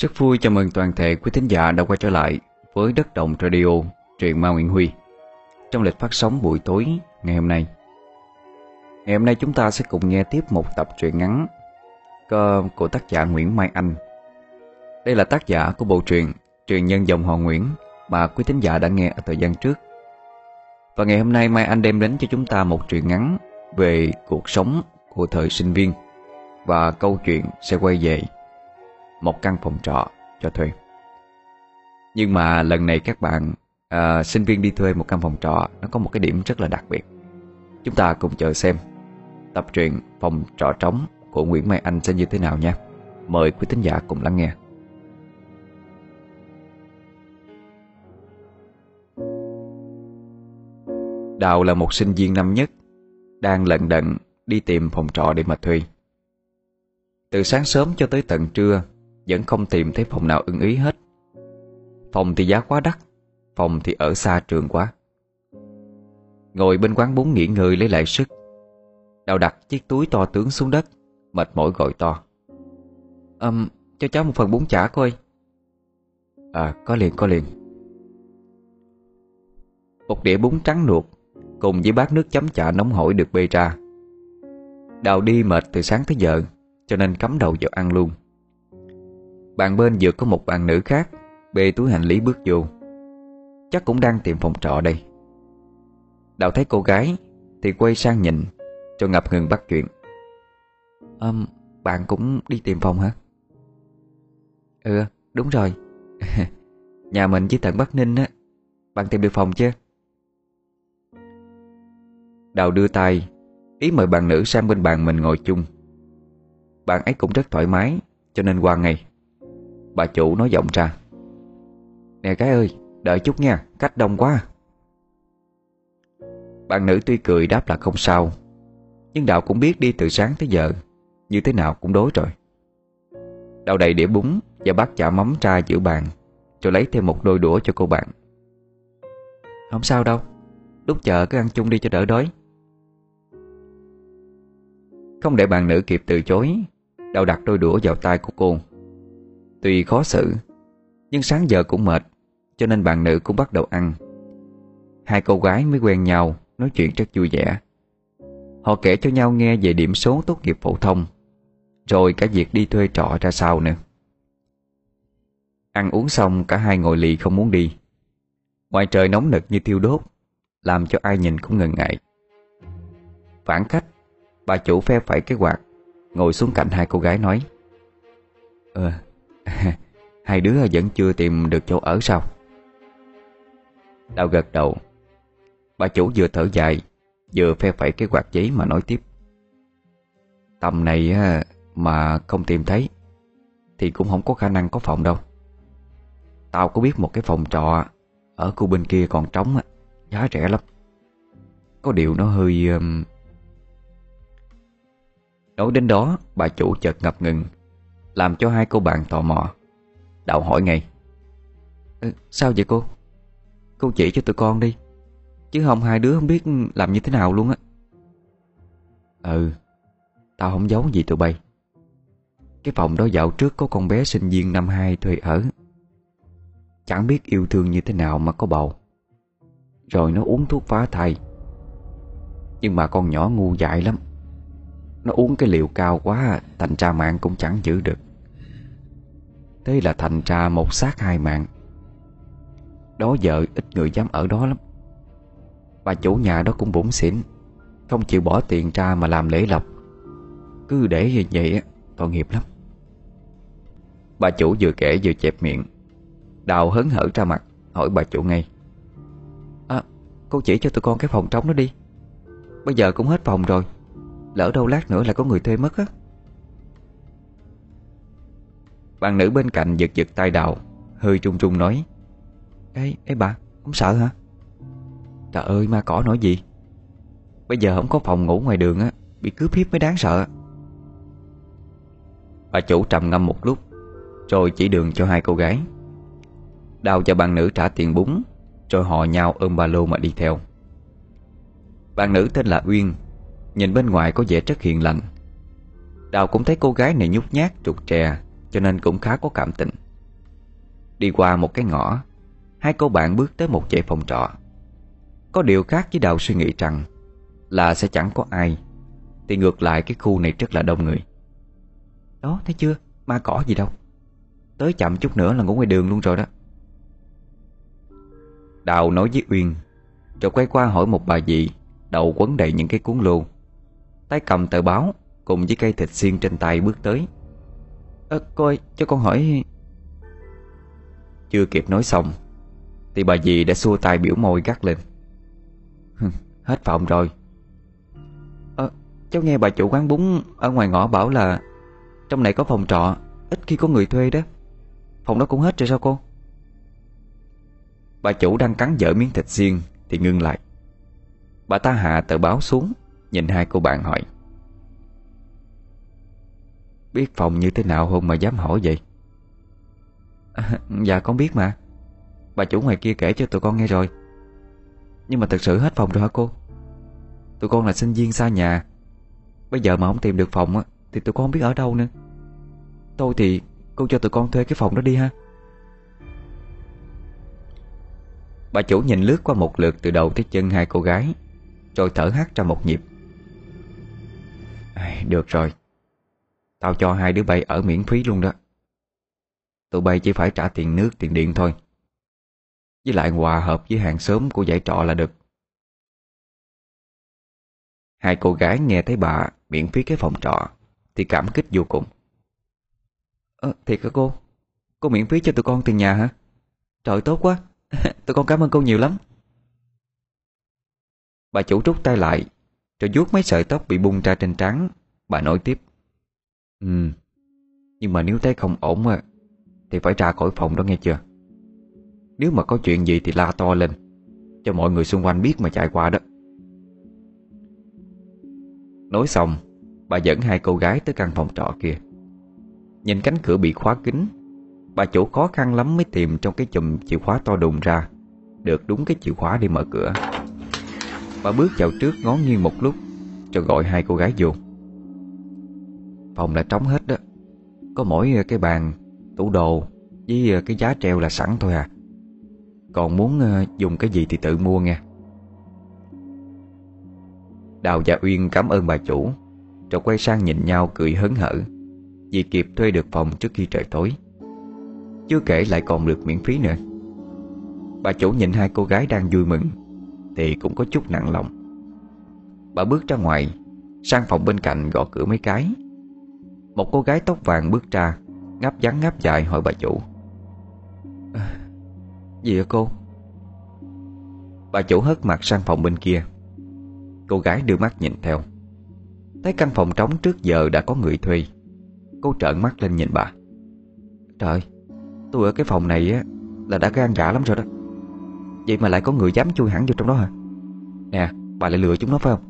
Rất vui chào mừng toàn thể quý thính giả đã quay trở lại với Đất Đồng Radio, truyện ma Nguyễn Huy, trong lịch phát sóng buổi tối ngày hôm nay. Ngày hôm nay chúng ta sẽ cùng nghe tiếp một tập truyện ngắn của tác giả Nguyễn Mai Anh. Đây là tác giả của bộ truyện Truyền Nhân Dòng Họ Nguyễn mà quý thính giả đã nghe ở thời gian trước. Và ngày hôm nay Mai Anh đem đến cho chúng ta một truyện ngắn về cuộc sống của thời sinh viên, và câu chuyện sẽ quay về một căn phòng trọ cho thuê. Nhưng mà lần này các bạn sinh viên đi thuê một căn phòng trọ, nó có một cái điểm rất là đặc biệt. Chúng ta cùng chờ xem tập truyện Phòng Trọ Trống của Nguyễn Mai Anh sẽ như thế nào nha. Mời quý thính giả cùng lắng nghe. Đào là một sinh viên năm nhất, đang lận đận đi tìm phòng trọ để mà thuê. Từ sáng sớm cho tới tận trưa vẫn không tìm thấy phòng nào ưng ý hết. Phòng thì giá quá đắt, phòng thì ở xa trường quá. Ngồi bên quán bún nghỉ ngơi lấy lại sức, Đào đặt chiếc túi to tướng xuống đất, mệt mỏi gọi to: cho cháu một phần bún chả coi. Có liền. Một đĩa bún trắng luộc cùng với bát nước chấm chả nóng hổi được bê ra. Đào đi mệt từ sáng tới giờ cho nên cắm đầu vào ăn luôn. Bàn bên vừa có một bạn nữ khác bê túi hành lý bước vô, chắc cũng đang tìm phòng trọ đây. Đào thấy cô gái thì quay sang nhìn cho ngập ngừng bắt chuyện: Bạn cũng đi tìm phòng hả? Ừ, đúng rồi. Nhà mình dưới tận Bắc Ninh á, bạn tìm được phòng chưa? Đào đưa tay ý mời bạn nữ sang bên bàn mình ngồi chung. Bạn ấy cũng rất thoải mái cho nên qua ngay. Bà chủ nói giọng ra: Nè gái ơi, đợi chút nha, khách đông quá. Bạn nữ tuy cười đáp là không sao, nhưng Đào cũng biết đi từ sáng tới giờ như thế nào cũng đói rồi. Đào đầy đĩa bún và bát chả mắm ra giữa bàn, rồi lấy thêm một đôi đũa cho cô bạn: Không sao đâu, lúc chợ cứ ăn chung đi cho đỡ đói. Không để bạn nữ kịp từ chối, Đào đặt đôi đũa vào tay của cô. Tuy khó xử, nhưng sáng giờ cũng mệt, cho nên bạn nữ cũng bắt đầu ăn. Hai cô gái mới quen nhau, nói chuyện rất vui vẻ. Họ kể cho nhau nghe về điểm số tốt nghiệp phổ thông, rồi cả việc đi thuê trọ ra sao nữa. Ăn uống xong cả hai ngồi lì không muốn đi. Ngoài trời nóng nực như thiêu đốt, làm cho ai nhìn cũng ngần ngại. Phản khách, bà chủ phe phẩy cái quạt, ngồi xuống cạnh hai cô gái nói: Hai đứa vẫn chưa tìm được chỗ ở sao? Đào gật đầu. Bà chủ vừa thở dài vừa phe phẩy cái quạt giấy mà nói tiếp: Tầm này mà không tìm thấy thì cũng không có khả năng có phòng đâu. Tao có biết một cái phòng trọ ở khu bên kia còn trống, giá rẻ lắm. Có điều nó hơi... Nói đến đó bà chủ chợt ngập ngừng, làm cho hai cô bạn tò mò. Đào hỏi ngay: Sao vậy cô? Cô chỉ cho tụi con đi, chứ không hai đứa không biết làm như thế nào luôn á. Tao không giấu gì tụi bay. Cái phòng đó dạo trước có con bé sinh viên năm 2 thuê ở, chẳng biết yêu thương như thế nào mà có bầu, rồi nó uống thuốc phá thai. Nhưng mà con nhỏ ngu dại lắm, nó uống cái liều cao quá, thành ra mạng cũng chẳng giữ được. Thế là thành ra một xác hai mạng. Đó giờ ít người dám ở đó lắm. Bà chủ nhà đó cũng bủn xỉn, không chịu bỏ tiền ra mà làm lễ lộc, cứ để như vậy tội nghiệp lắm. Bà chủ vừa kể vừa chẹp miệng. Đào hớn hở ra mặt hỏi bà chủ ngay: Cô chỉ cho tụi con cái phòng trống đó đi, bây giờ cũng hết phòng rồi, lỡ đâu lát nữa là có người thuê mất á. Bạn nữ bên cạnh giật giật tay Đào, hơi trung trung nói: Ê bà, không sợ hả? Trời ơi, ma cỏ nói gì, bây giờ không có phòng ngủ ngoài đường á, bị cướp hiếp mới đáng sợ. Bà chủ trầm ngâm một lúc rồi chỉ đường cho hai cô gái. Đào và bạn nữ trả tiền bún, rồi họ nhau ôm ba lô mà đi theo. Bạn nữ tên là Uyên, nhìn bên ngoài có vẻ rất hiền lành. Đào cũng thấy cô gái này nhút nhát, trục trè, cho nên cũng khá có cảm tình. Đi qua một cái ngõ, hai cô bạn bước tới một dãy phòng trọ. Có điều khác với Đào suy nghĩ rằng là sẽ chẳng có ai, thì ngược lại cái khu này rất là đông người. Đó, thấy chưa, ma cỏ gì đâu, tới chậm chút nữa là ngủ ngoài đường luôn rồi đó. Đào nói với Uyên, rồi quay qua hỏi một bà dì đầu quấn đầy những cái cuốn lô, tay cầm tờ báo cùng với cây thịt xiên trên tay bước tới. Cô ơi, cho con hỏi. Chưa kịp nói xong thì bà dì đã xua tay biểu môi gắt lên. Hết phòng rồi. Cháu nghe bà chủ quán bún ở ngoài ngõ bảo là trong này có phòng trọ, ít khi có người thuê đó. Phòng đó cũng hết rồi sao cô? Bà chủ đang cắn dở miếng thịt xiên thì ngưng lại. Bà ta hạ tờ báo xuống, nhìn hai cô bạn hỏi. Biết phòng như thế nào không mà dám hỏi vậy? Dạ con biết mà, bà chủ ngoài kia kể cho tụi con nghe rồi. Nhưng mà thật sự hết phòng rồi hả cô? Tụi con là sinh viên xa nhà, bây giờ mà không tìm được phòng thì tụi con không biết ở đâu nữa. Thôi thì cô cho tụi con thuê cái phòng đó đi ha. Bà chủ nhìn lướt qua một lượt từ đầu tới chân hai cô gái, rồi thở hắt ra một nhịp. Được rồi, tao cho hai đứa bay ở miễn phí luôn đó. Tụi bay chỉ phải trả tiền nước, tiền điện thôi, với lại hòa hợp với hàng xóm của dãy trọ là được. Hai cô gái nghe thấy bà miễn phí cái phòng trọ thì cảm kích vô cùng. Thiệt hả cô? Cô miễn phí cho tụi con tiền nhà hả? Trời, tốt quá. Tụi con cảm ơn cô nhiều lắm. Bà chủ rút tay lại, rồi vuốt mấy sợi tóc bị bung ra trên trán. Bà nói tiếp. Nhưng mà nếu thấy không ổn thì phải ra khỏi phòng đó nghe chưa. Nếu mà có chuyện gì thì la to lên cho mọi người xung quanh biết mà chạy qua đó. Nói xong, bà dẫn hai cô gái tới căn phòng trọ kia. Nhìn cánh cửa bị khóa kín, bà chủ khó khăn lắm mới tìm trong cái chùm chìa khóa to đùng ra được đúng cái chìa khóa để mở cửa. Bà bước vào trước ngó nghiêng một lúc, rồi gọi hai cô gái vô. Phòng là trống hết đó, có mỗi cái bàn, tủ đồ với cái giá treo là sẵn thôi à. Còn muốn dùng cái gì thì tự mua nghe. Đào và Uyên cảm ơn bà chủ, rồi quay sang nhìn nhau cười hớn hở vì kịp thuê được phòng trước khi trời tối. Chưa kể lại còn được miễn phí nữa. Bà chủ nhìn hai cô gái đang vui mừng thì cũng có chút nặng lòng. Bà bước ra ngoài, sang phòng bên cạnh gõ cửa mấy cái. Một cô gái tóc vàng bước ra, ngáp ngắn ngáp dài hỏi bà chủ. Gì hả cô? Bà chủ hất mặt sang phòng bên kia. Cô gái đưa mắt nhìn theo, thấy căn phòng trống trước giờ đã có người thuê. Cô trợn mắt lên nhìn bà. Trời, tôi ở cái phòng này là đã gan dạ lắm rồi đó, vậy mà lại có người dám chui hẳn vô trong đó hả? Nè, bà lại lừa chúng nó phải không?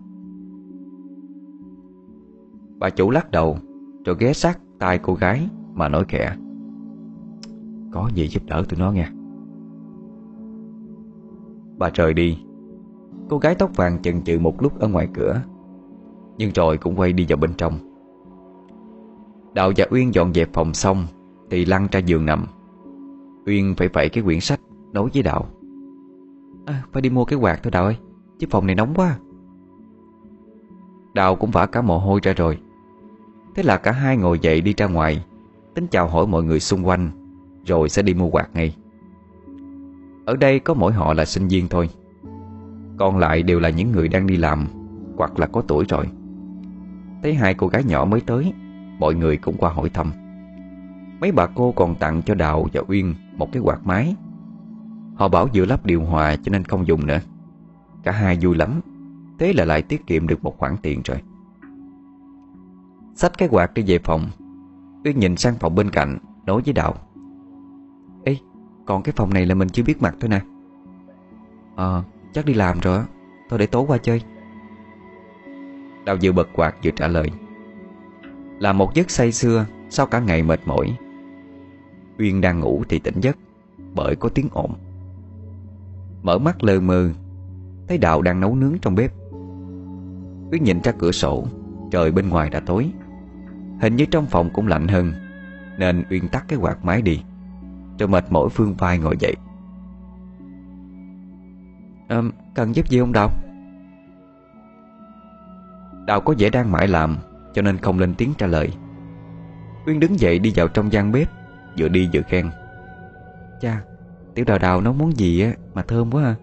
Bà chủ lắc đầu, rồi ghé sát tai cô gái mà nói khẽ. Có gì giúp đỡ tụi nó nghe. Bà trời đi. Cô gái tóc vàng chần chừ một lúc ở ngoài cửa, nhưng rồi cũng quay đi vào bên trong. Đào và Uyên dọn dẹp phòng xong thì lăn ra giường nằm. Uyên phải phẩy cái quyển sách nói với Đào. Phải đi mua cái quạt thôi Đào ơi, chứ phòng này nóng quá. Đào cũng vã cả mồ hôi ra rồi. Thế là cả hai ngồi dậy đi ra ngoài, tính chào hỏi mọi người xung quanh rồi sẽ đi mua quạt ngay. Ở đây có mỗi họ là sinh viên thôi, còn lại đều là những người đang đi làm hoặc là có tuổi rồi. Thấy hai cô gái nhỏ mới tới, mọi người cũng qua hỏi thăm. Mấy bà cô còn tặng cho Đào và Uyên một cái quạt máy. Họ bảo vừa lắp điều hòa cho nên không dùng nữa. Cả hai vui lắm, thế là lại tiết kiệm được một khoản tiền rồi. Xách cái quạt đi về phòng, Uyên nhìn sang phòng bên cạnh nói với Đào. Ê, còn cái phòng này là mình chưa biết mặt thôi nè. Chắc đi làm rồi, thôi để tối qua chơi. Đào vừa bật quạt vừa trả lời. Là một giấc say sưa sau cả ngày mệt mỏi. Uyên đang ngủ thì tỉnh giấc bởi có tiếng ồn. Mở mắt lờ mờ, thấy Đào đang nấu nướng trong bếp. Uyên nhìn ra cửa sổ, trời bên ngoài đã tối. Hình như trong phòng cũng lạnh hơn, nên Uyên tắt cái quạt máy đi, rồi mệt mỏi phương vai ngồi dậy. Cần giúp gì không Đào? Đào có vẻ đang mãi làm cho nên không lên tiếng trả lời. Uyên đứng dậy đi vào trong gian bếp, vừa đi vừa khen: Cha, tiểu Đào Đào nấu món gì á mà thơm quá ha.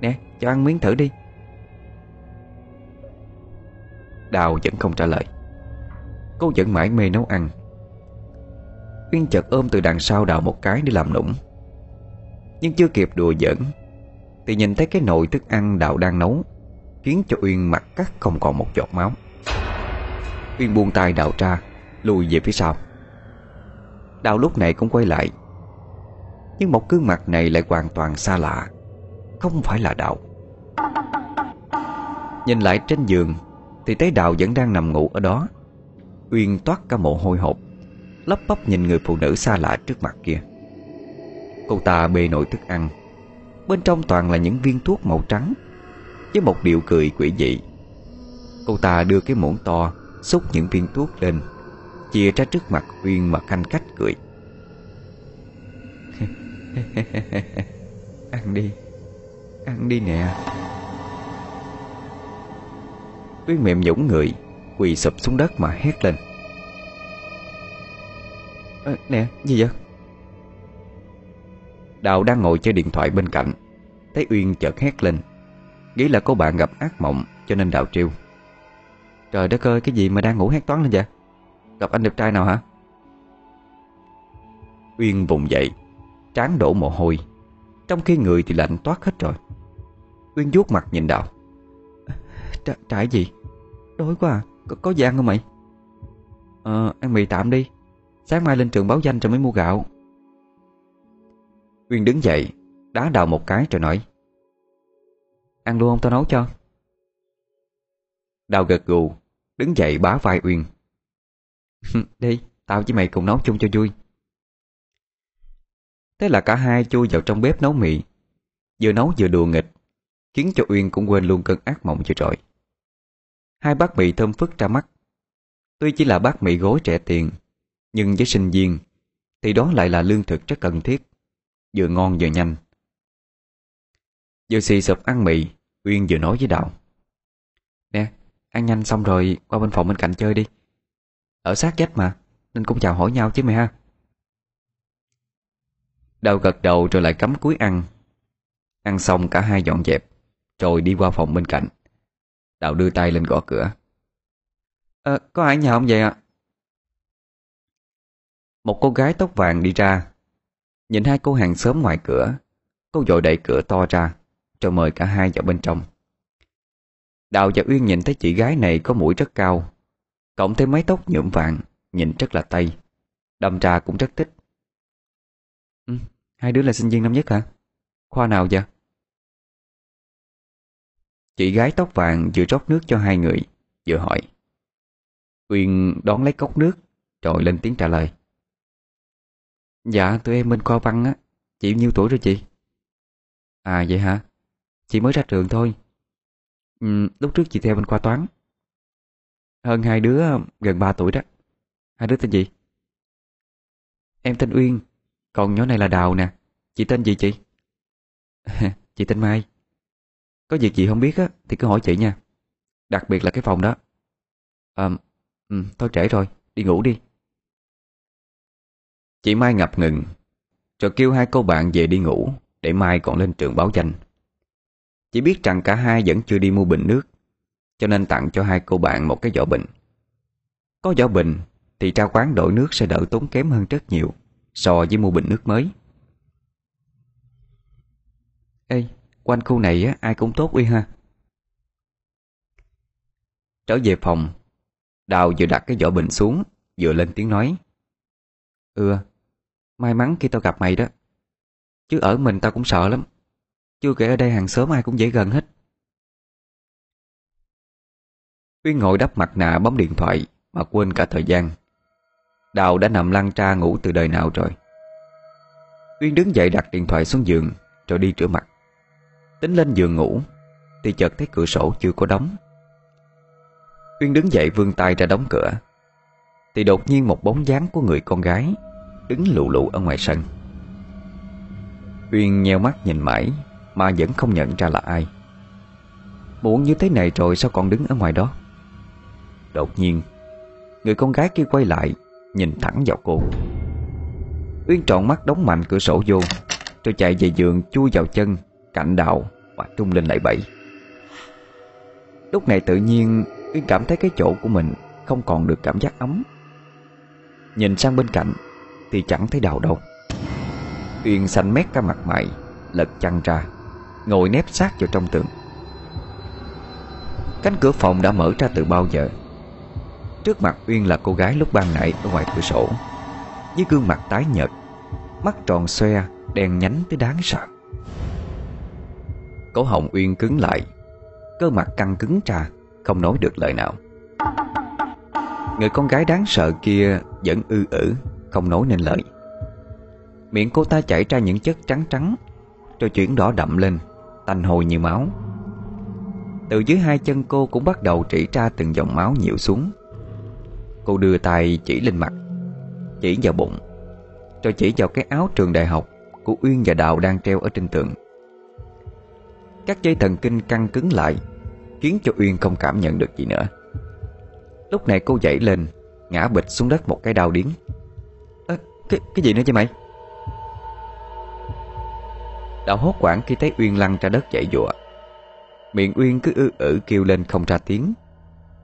Nè, cho ăn miếng thử đi. Đào vẫn không trả lời. Cô vẫn mãi mê nấu ăn. Uyên chợt ôm từ đằng sau Đào một cái để làm nũng, nhưng chưa kịp đùa giỡn thì nhìn thấy cái nồi thức ăn Đào đang nấu khiến cho Uyên mặt cắt không còn một giọt máu. Uyên buông tay Đào ra, lùi về phía sau. Đào lúc này cũng quay lại, nhưng một gương mặt này lại hoàn toàn xa lạ, không phải là Đào. Nhìn lại trên giường thì thấy Đào vẫn đang nằm ngủ ở đó. Uyên toát cả mồ hôi hột, lấp bấp nhìn người phụ nữ xa lạ trước mặt kia. Cô ta bê nồi thức ăn, bên trong toàn là những viên thuốc màu trắng, với một điệu cười quỷ dị. Cô ta đưa cái muỗng to xúc những viên thuốc lên, chia ra trước mặt Uyên mà khanh khách cười. Ăn đi, ăn đi nè. Uyên mềm nhũn người, quỳ sụp xuống đất mà hét lên: Nè, gì vậy? Đào đang ngồi chơi điện thoại bên cạnh, thấy Uyên chợt hét lên, nghĩ là cô bạn gặp ác mộng cho nên Đào trêu: Trời đất ơi, cái gì mà đang ngủ hét toáng lên vậy? Gặp anh đẹp trai nào hả? Uyên vùng dậy, trán đổ mồ hôi, trong khi người thì lạnh toát hết rồi. Uyên vuốt mặt nhìn Đào: Trái gì? Đói quá à, có gì ăn không mày? Ăn mì tạm đi, sáng mai lên trường báo danh rồi mới mua gạo. Uyên đứng dậy, đá Đào một cái rồi nói: Ăn luôn không, tao nấu cho. Đào gật gù, đứng dậy bá vai Uyên: Đi, tao với mày cùng nấu chung cho vui. Thế là cả hai chui vào trong bếp nấu mì, vừa nấu vừa đùa nghịch, khiến cho Uyên cũng quên luôn cơn ác mộng vừa rồi. Hai bát mì thơm phức ra mắt. Tuy chỉ là bát mì gói rẻ tiền, nhưng với sinh viên thì đó lại là lương thực rất cần thiết, vừa ngon vừa nhanh. Vừa xì sụp ăn mì, Uyên vừa nói với Đào: Nè, ăn nhanh xong rồi qua bên phòng bên cạnh chơi đi, ở sát vách mà, nên cũng chào hỏi nhau chứ mày ha. Đào gật đầu rồi lại cắm cúi ăn. Ăn xong cả hai dọn dẹp rồi đi qua phòng bên cạnh. Đào đưa tay lên gõ cửa: Có ai ở nhà không vậy ạ? Một cô gái tóc vàng đi ra, nhìn hai cô hàng xóm ngoài cửa, cô vội đẩy cửa to ra rồi mời cả hai vào bên trong. Đào và Uyên nhìn thấy chị gái này có mũi rất cao, cộng thêm mái tóc nhuộm vàng, nhìn rất là Tây, đâm ra cũng rất thích. Hai đứa là sinh viên năm nhất hả? Khoa nào vậy? Chị gái tóc vàng vừa rót nước cho hai người vừa hỏi. Uyên đón lấy cốc nước rồi lên tiếng trả lời: Dạ, tụi em bên khoa văn á. Chị nhiêu tuổi rồi chị? À vậy hả? Chị mới ra trường thôi. Lúc trước chị theo bên khoa toán. Hơn hai đứa gần 3 tuổi đó. Hai đứa tên gì? Em tên Uyên, còn nhỏ này là Đào nè. Chị tên gì chị? Chị tên Mai. Có việc chị không biết á thì cứ hỏi chị nha, đặc biệt là cái phòng đó. Thôi trễ rồi, đi ngủ đi. Chị Mai ngập ngừng rồi kêu hai cô bạn về đi ngủ để mai còn lên trường báo danh. Chỉ biết rằng cả hai vẫn chưa đi mua bình nước, cho nên tặng cho hai cô bạn một cái vỏ bình. Có vỏ bình thì ra quán đổi nước sẽ đỡ tốn kém hơn rất nhiều so với mua bình nước mới. Ê, quanh khu này á, ai cũng tốt Uy ha. Trở về phòng, Đào vừa đặt cái vỏ bình xuống vừa lên tiếng nói: May mắn khi tao gặp mày đó, chứ ở mình tao cũng sợ lắm. Chưa kể ở đây hàng xóm ai cũng dễ gần hết. Uyên ngồi đắp mặt nạ bấm điện thoại mà quên cả thời gian. Đào đã nằm lăn ra ngủ từ đời nào rồi. Uyên đứng dậy đặt điện thoại xuống giường rồi đi rửa mặt. Tính lên giường ngủ thì chợt thấy cửa sổ chưa có đóng. Uyên đứng dậy vươn tay ra đóng cửa thì đột nhiên một bóng dáng của người con gái đứng lù lù ở ngoài sân. Huyền nheo mắt nhìn mãi mà vẫn không nhận ra là ai. Muộn như thế này rồi sao còn đứng ở ngoài đó? Đột nhiên người con gái kia quay lại, nhìn thẳng vào cô. Uyên trọn mắt đóng mạnh cửa sổ vô, rồi chạy về giường chui vào chân, cạnh đạo và trung lên lại bẫy. Lúc này tự nhiên Uyên cảm thấy cái chỗ của mình không còn được cảm giác ấm. Nhìn sang bên cạnh thì chẳng thấy Đào đâu. Uyên xanh mét cả mặt mày, lật chăn ra, ngồi nép sát vào trong tường. Cánh cửa phòng đã mở ra từ bao giờ. Trước mặt Uyên là cô gái lúc ban nãy ở ngoài cửa sổ, với gương mặt tái nhợt, mắt tròn xoe, đen nhánh tới đáng sợ. Cổ họng Uyên cứng lại, cơ mặt căng cứng ra, không nói được lời nào. Người con gái đáng sợ kia vẫn ư ử, không nói nên lời. Miệng cô ta chảy ra những chất trắng trắng, rồi chuyển đỏ đậm lên, tanh hôi như máu. Từ dưới hai chân cô cũng bắt đầu rỉ ra từng dòng máu nhiều xuống. Cô đưa tay chỉ lên mặt, chỉ vào bụng, rồi chỉ vào cái áo trường đại học của Uyên và Đào đang treo ở trên tường. Các dây thần kinh căng cứng lại, khiến cho Uyên không cảm nhận được gì nữa. Lúc này cô dậy lên, ngã bịch xuống đất một cái đau điếng. Cái gì nữa chứ mày? Đào hốt hoảng khi thấy Uyên lăn ra đất dãy dụa. Miệng Uyên cứ ư ử kêu lên không ra tiếng,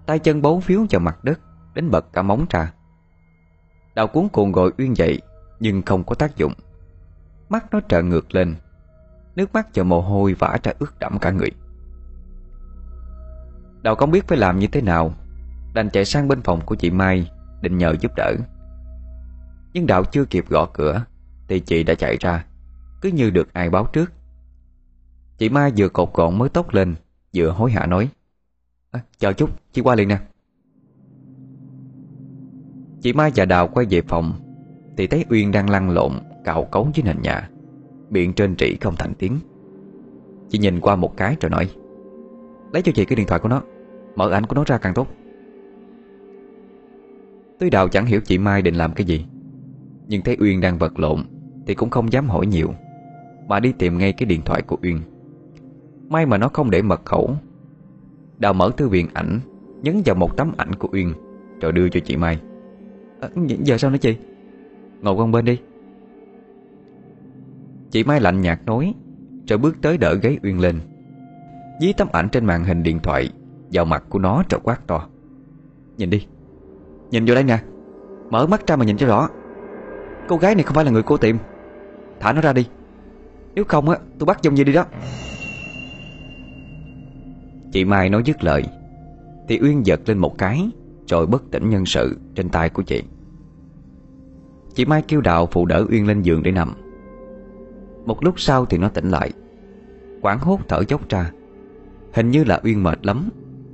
tay chân bấu phiếu vào mặt đất đến bật cả móng ra. Đào cuốn cuồng gọi Uyên dậy nhưng không có tác dụng. Mắt nó trợn ngược lên, nước mắt và mồ hôi vã ra ướt đẫm cả người. Đào không biết phải làm như thế nào, đành chạy sang bên phòng của chị Mai định nhờ giúp đỡ. Nhưng Đào chưa kịp gõ cửa thì chị đã chạy ra, cứ như được ai báo trước. Chị Mai vừa cột gọn mớ tóc lên, vừa hối hả nói: "Chờ chút, chị qua liền nè." Chị Mai và Đào quay về phòng thì thấy Uyên đang lăn lộn cào cấu dưới nền nhà, miệng trên trĩ không thành tiếng. Chị nhìn qua một cái rồi nói: "Lấy cho chị cái điện thoại của nó, mở ảnh của nó ra càng tốt." Tuy Đào chẳng hiểu chị Mai định làm cái gì, nhưng thấy Uyên đang vật lộn thì cũng không dám hỏi nhiều, mà đi tìm ngay cái điện thoại của Uyên. May mà nó không để mật khẩu. Đào mở thư viện ảnh, nhấn vào một tấm ảnh của Uyên rồi đưa cho chị Mai. "Giờ sao nữa chị? Ngồi qua bên đi." Chị Mai lạnh nhạt nói, rồi bước tới đỡ gáy Uyên lên, dí tấm ảnh trên màn hình điện thoại vào mặt của nó rồi quát to: "Nhìn đi, nhìn vô đây nè, mở mắt ra mà nhìn cho rõ. Cô gái này không phải là người cô tìm. Thả nó ra đi, nếu không á tôi bắt Dung Nhi đi đó." Chị Mai nói dứt lời thì Uyên giật lên một cái rồi bất tỉnh nhân sự trên tay của chị. Chị Mai kêu Đào phụ đỡ Uyên lên giường để nằm. Một lúc sau thì nó tỉnh lại, hoảng hốt thở dốc ra. Hình như là Uyên mệt lắm,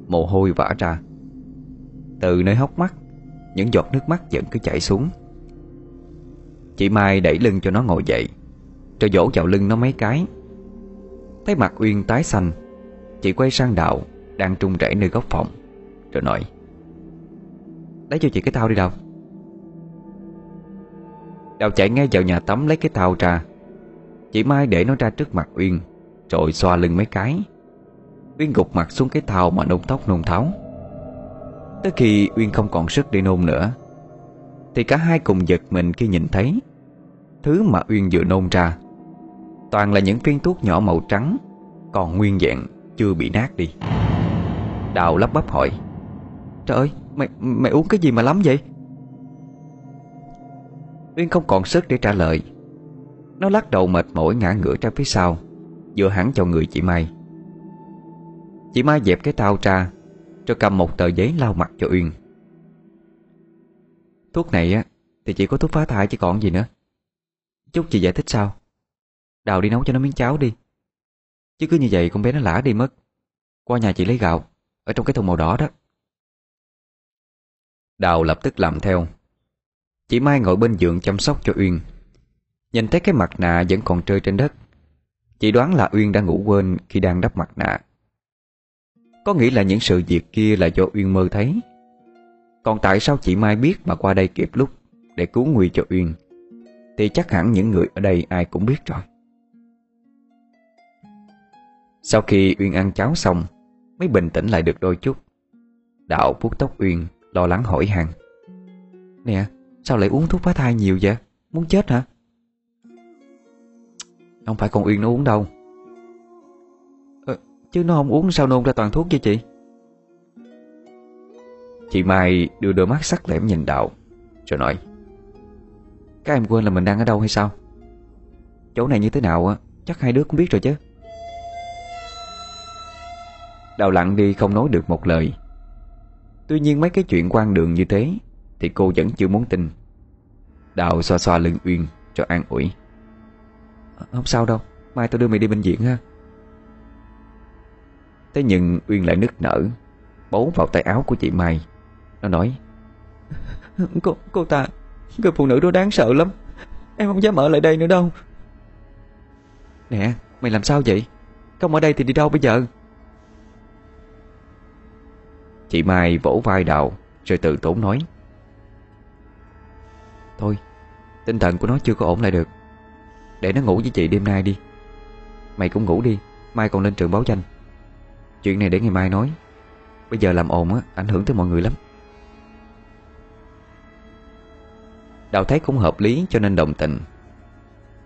mồ hôi vã ra. Từ nơi hốc mắt, những giọt nước mắt vẫn cứ chảy xuống. Chị Mai đẩy lưng cho nó ngồi dậy, rồi vỗ vào lưng nó mấy cái. Thấy mặt Uyên tái xanh, chị quay sang Đào đang trung rẩy nơi góc phòng, rồi nói: "Lấy cho chị cái thau đi Đào." Đào chạy ngay vào nhà tắm lấy cái thau ra. Chị Mai để nó ra trước mặt Uyên, rồi xoa lưng mấy cái. Uyên gục mặt xuống cái thau mà nôn tóc nôn tháo. Tới khi Uyên không còn sức để nôn nữa thì cả hai cùng giật mình khi nhìn thấy thứ mà Uyên vừa nôn ra. Toàn là những viên thuốc nhỏ màu trắng, còn nguyên vẹn, chưa bị nát đi. Đào lắp bắp hỏi: "Trời ơi, mày uống cái gì mà lắm vậy?" Uyên không còn sức để trả lời. Nó lắc đầu mệt mỏi ngã ngửa ra phía sau, dựa hẳn vào người chị Mai. Chị Mai dẹp cái thau ra, rồi cầm một tờ giấy lau mặt cho Uyên. "Thuốc này á thì chỉ có thuốc phá thai chứ còn gì nữa. Chúc chị giải thích sao. Đào đi nấu cho nó miếng cháo đi, chứ cứ như vậy con bé nó lả đi mất. Qua nhà chị lấy gạo ở trong cái thùng màu đỏ đó." Đào lập tức làm theo. Chị Mai ngồi bên giường chăm sóc cho Uyên. Nhìn thấy cái mặt nạ vẫn còn trơi trên đất, chị đoán là Uyên đã ngủ quên khi đang đắp mặt nạ. Có nghĩa là những sự việc kia là do Uyên mơ thấy. Còn tại sao chị Mai biết mà qua đây kịp lúc để cứu nguy cho Uyên thì chắc hẳn những người ở đây ai cũng biết rồi. Sau khi Uyên ăn cháo xong mới bình tĩnh lại được đôi chút. Đạo vuốt tóc Uyên, lo lắng hỏi han: "Nè, sao lại uống thuốc phá thai nhiều vậy? Muốn chết hả?" "Không phải con Uyên nó uống đâu." "Chứ nó không uống sao nôn ra toàn thuốc với chị?" Chị Mai đưa đôi mắt sắc lẻm nhìn Đạo rồi nói: "Các em quên là mình đang ở đâu hay sao? Chỗ này như thế nào á, chắc hai đứa cũng biết rồi chứ." Đạo lặng đi không nói được một lời. Tuy nhiên mấy cái chuyện quan đường như thế thì cô vẫn chưa muốn tin. Đạo xoa xoa lưng Uyên cho an ủi: "Không sao đâu, mai tao đưa mày đi bệnh viện ha." Thế nhưng Uyên lại nức nở, bấu vào tay áo của chị Mai. Nó nói: Cô ta, người phụ nữ đó đáng sợ lắm. Em không dám ở lại đây nữa đâu." "Nè, mày làm sao vậy? Không ở đây thì đi đâu bây giờ?" Chị Mai vỗ vai Đào rồi tự tốn nói: "Thôi, tinh thần của nó chưa có ổn lại được. Để nó ngủ với chị đêm nay đi. Mày cũng ngủ đi, mai còn lên trường báo danh. Chuyện này để ngày mai nói. Bây giờ làm ồn á, ảnh hưởng tới mọi người lắm." Đào thấy cũng hợp lý cho nên đồng tình.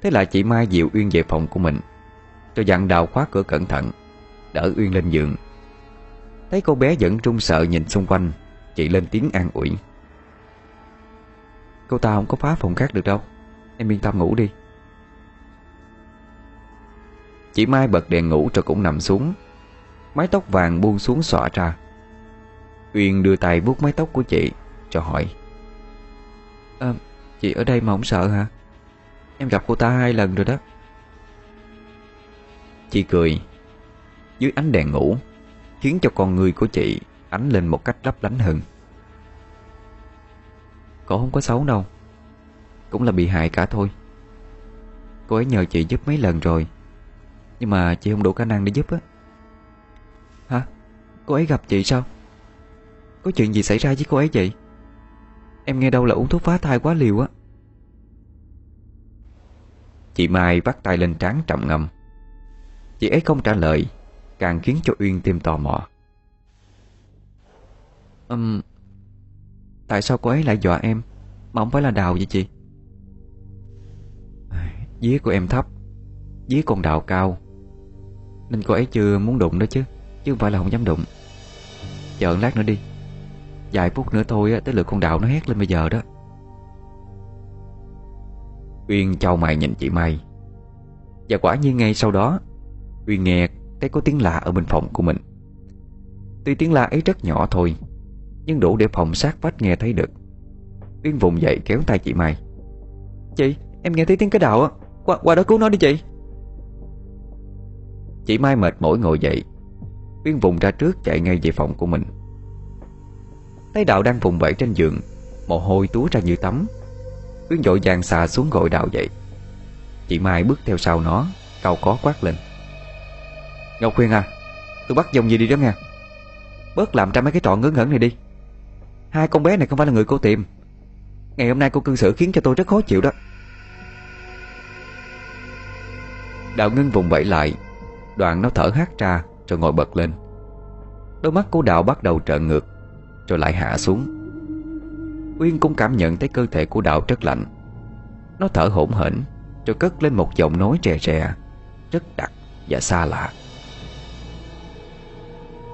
Thế là chị Mai dìu Uyên về phòng của mình, rồi dặn Đào khóa cửa cẩn thận, đỡ Uyên lên giường. Thấy cô bé vẫn run sợ nhìn xung quanh, chị lên tiếng an ủi: "Cô ta không có phá phòng khác được đâu, em yên tâm ngủ đi." Chị Mai bật đèn ngủ rồi cũng nằm xuống. Mái tóc vàng buông xuống xõa ra. Uyên đưa tay vuốt mái tóc của chị cho hỏi: "Chị ở đây mà không sợ hả? Em gặp cô ta 2 lần rồi đó." Chị cười. Dưới ánh đèn ngủ khiến cho con người của chị ánh lên một cách lấp lánh hơn. "Cô không có xấu đâu, cũng là bị hại cả thôi. Cô ấy nhờ chị giúp mấy lần rồi, nhưng mà chị không đủ khả năng để giúp á." "Hả? Cô ấy gặp chị sao? Có chuyện gì xảy ra với cô ấy vậy? Em nghe đâu là uống thuốc phá thai quá liều á." Chị Mai bắt tay lên trán trầm ngâm. Chị ấy không trả lời càng khiến cho Uyên thêm tò mò. Tại sao cô ấy lại dọa em mà không phải là Đào vậy chị?" "Vía của em thấp, vía con Đào cao, nên cô ấy chưa muốn đụng đó chứ không phải là không dám đụng. Chờ lát nữa đi, vài phút nữa thôi tới lượt con Đào nó hét lên bây giờ đó." Uyên chau mày nhìn chị Mai. Và quả nhiên ngay sau đó Uyên nghe thấy có tiếng lạ ở bên phòng của mình. Tuy tiếng la ấy rất nhỏ thôi, nhưng đủ để phòng sát vách nghe thấy được. Uyên vùng dậy kéo tay chị Mai: "Chị, em nghe thấy tiếng cái Đào á, qua đó cứu nó đi chị." Chị Mai mệt mỏi ngồi dậy. Uyên vùng ra trước chạy ngay về phòng của mình. Thấy Đào đang vùng vẫy trên giường, mồ hôi túa ra như tắm. Uyên vội vàng xà xuống gọi Đào dậy. Chị Mai bước theo sau nó, cau có quát lên: "Ngọc Huyền à, tôi bắt dòng gì đi đó nghe. Bớt làm ra mấy cái trò ngớ ngẩn này đi. 2 con bé này không phải là người cô tìm. Ngày hôm nay cô cư xử khiến cho tôi rất khó chịu đó." Đào ngưng vùng vẫy lại. Đoạn nó thở hắt ra rồi ngồi bật lên. Đôi mắt của Đào bắt đầu trợn ngược rồi lại hạ xuống. Uyên cũng cảm nhận thấy cơ thể của Đào rất lạnh. Nó thở hổn hển rồi cất lên một giọng nói rè rè, rất đặc và xa lạ: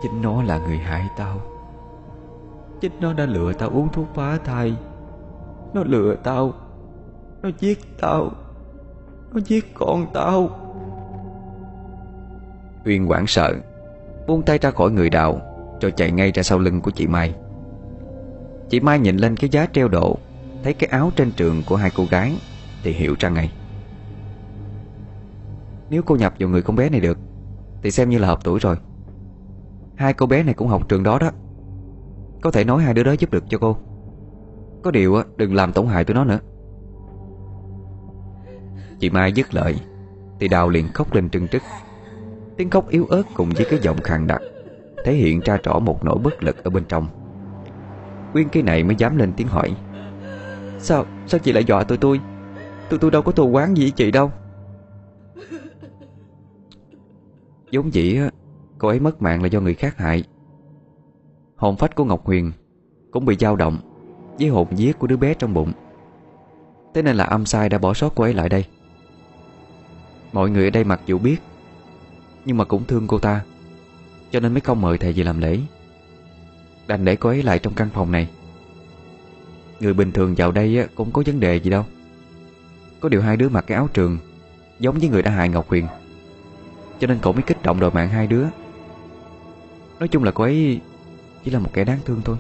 "Chính nó là người hại tao. Chính nó đã lừa tao uống thuốc phá thai. Nó lừa tao. Nó giết tao. Nó giết con tao." Uyên hoảng sợ, buông tay ra khỏi người Đào rồi chạy ngay ra sau lưng của chị Mai. Chị Mai nhìn lên cái giá treo đồ, thấy cái áo trên trường của 2 cô gái thì hiểu ra ngay. Nếu cô nhập vào người con bé này được thì xem như là hợp tuổi rồi. 2 cô bé này cũng học trường đó đó. Có thể nói 2 đứa đó giúp được cho cô. Có điều đừng làm tổn hại tụi nó nữa. Chị Mai dứt lời thì Đào liền khóc lên trưng trức. Tiếng khóc yếu ớt cùng với cái giọng khàn đặc thể hiện ra rõ một nỗi bất lực ở bên trong. Uyên cái này mới dám lên tiếng hỏi: Sao chị lại dọa tụi tôi? Tụi tôi đâu có thù oán gì với chị đâu." Vốn dĩ cô ấy mất mạng là do người khác hại. Hồn phách của Ngọc Huyền cũng bị dao động với hồn vía của đứa bé trong bụng, thế nên là âm sai đã bỏ sót cô ấy lại đây. Mọi người ở đây mặc dù biết nhưng mà cũng thương cô ta, cho nên mới không mời thầy về làm lễ, đành để cô ấy lại trong căn phòng này. Người bình thường vào đây cũng có vấn đề gì đâu, có điều hai đứa mặc cái áo trường giống với người đã hại Ngọc Huyền, cho nên cậu mới kích động đòi mạng hai đứa. Nói chung là cô ấy chỉ là một kẻ đáng thương thôi.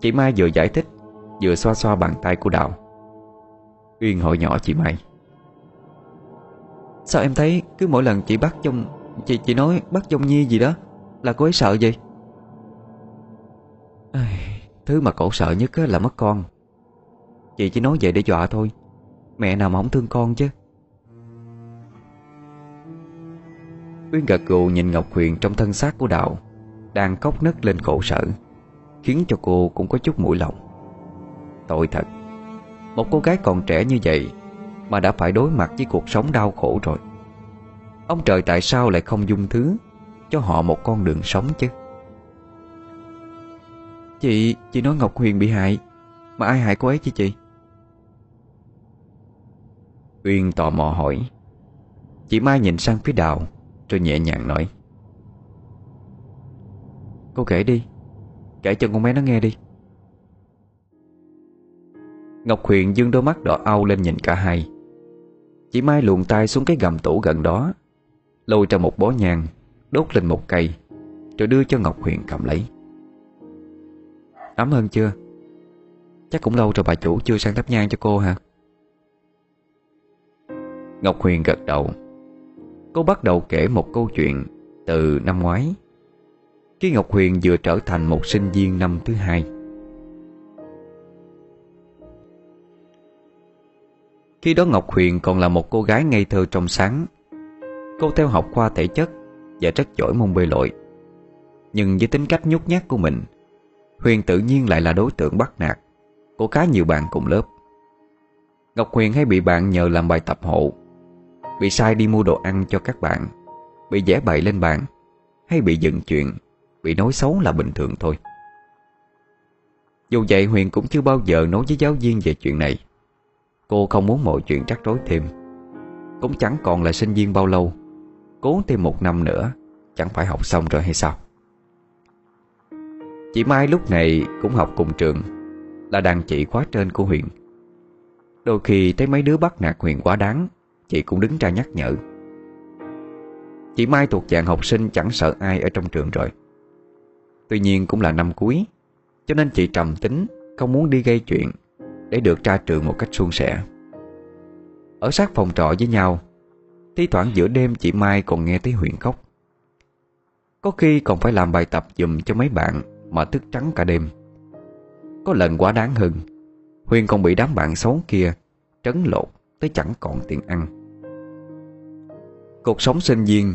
Chị Mai vừa giải thích vừa xoa xoa bàn tay của Đạo. Uyên hỏi nhỏ chị Mai: Sao em thấy cứ mỗi lần chị bắt trong chị nói bắt trong Nhi gì đó là cô ấy sợ vậy? Thứ mà cậu sợ nhất là mất con. Chị chỉ nói vậy để dọa thôi, mẹ nào mà không thương con chứ. Uyên gật gù nhìn Ngọc Huyền trong thân xác của Đạo đang cốc nấc lên khổ sở, khiến cho cô cũng có chút mũi lòng. Tội thật, một cô gái còn trẻ như vậy mà đã phải đối mặt với cuộc sống đau khổ rồi. Ông trời tại sao lại không dung thứ cho họ một con đường sống chứ? Chị nói Ngọc Huyền bị hại, mà ai hại cô ấy chứ chị? Uyên tò mò hỏi. Chị Mai nhìn sang phía Đào rồi nhẹ nhàng nói: Cô kể đi, kể cho con bé nó nghe đi. Ngọc Huyền dương đôi mắt đỏ au lên nhìn cả hai. Chị Mai luồn tay xuống cái gầm tủ gần đó, lôi ra một bó nhang, đốt lên một cây, rồi đưa cho Ngọc Huyền cầm lấy. Ấm hơn chưa? Chắc cũng lâu rồi bà chủ chưa sang thắp nhang cho cô hả? Ngọc Huyền gật đầu. Cô bắt đầu kể một câu chuyện từ năm ngoái, khi Ngọc Huyền vừa trở thành một sinh viên năm thứ hai. Khi đó Ngọc Huyền còn là một cô gái ngây thơ trong sáng. Cô theo học khoa thể chất và rất giỏi môn bơi lội. Nhưng với tính cách nhút nhát của mình, Huyền tự nhiên lại là đối tượng bắt nạt của khá nhiều bạn cùng lớp. Ngọc Huyền hay bị bạn nhờ làm bài tập hộ, bị sai đi mua đồ ăn cho các bạn, bị vẽ bậy lên bàn, hay bị dựng chuyện, bị nói xấu là bình thường thôi. Dù vậy Huyền cũng chưa bao giờ nói với giáo viên về chuyện này. Cô không muốn mọi chuyện rắc rối thêm. Cũng chẳng còn là sinh viên bao lâu, cố thêm một năm nữa chẳng phải học xong rồi hay sao? Chị Mai lúc này cũng học cùng trường, là đàn chị khóa trên của Huyền. Đôi khi thấy mấy đứa bắt nạt Huyền quá đáng, chị cũng đứng ra nhắc nhở. Chị Mai thuộc dạng học sinh chẳng sợ ai ở trong trường rồi. Tuy nhiên cũng là năm cuối, cho nên chị trầm tính, không muốn đi gây chuyện để được ra trường một cách suôn sẻ. Ở sát phòng trọ với nhau, thi thoảng giữa đêm chị Mai còn nghe thấy Huyền khóc. Có khi còn phải làm bài tập giùm cho mấy bạn mà thức trắng cả đêm. Có lần quá đáng hơn, Huyền còn bị đám bạn xấu kia trấn lột tới chẳng còn tiền ăn. Cuộc sống sinh viên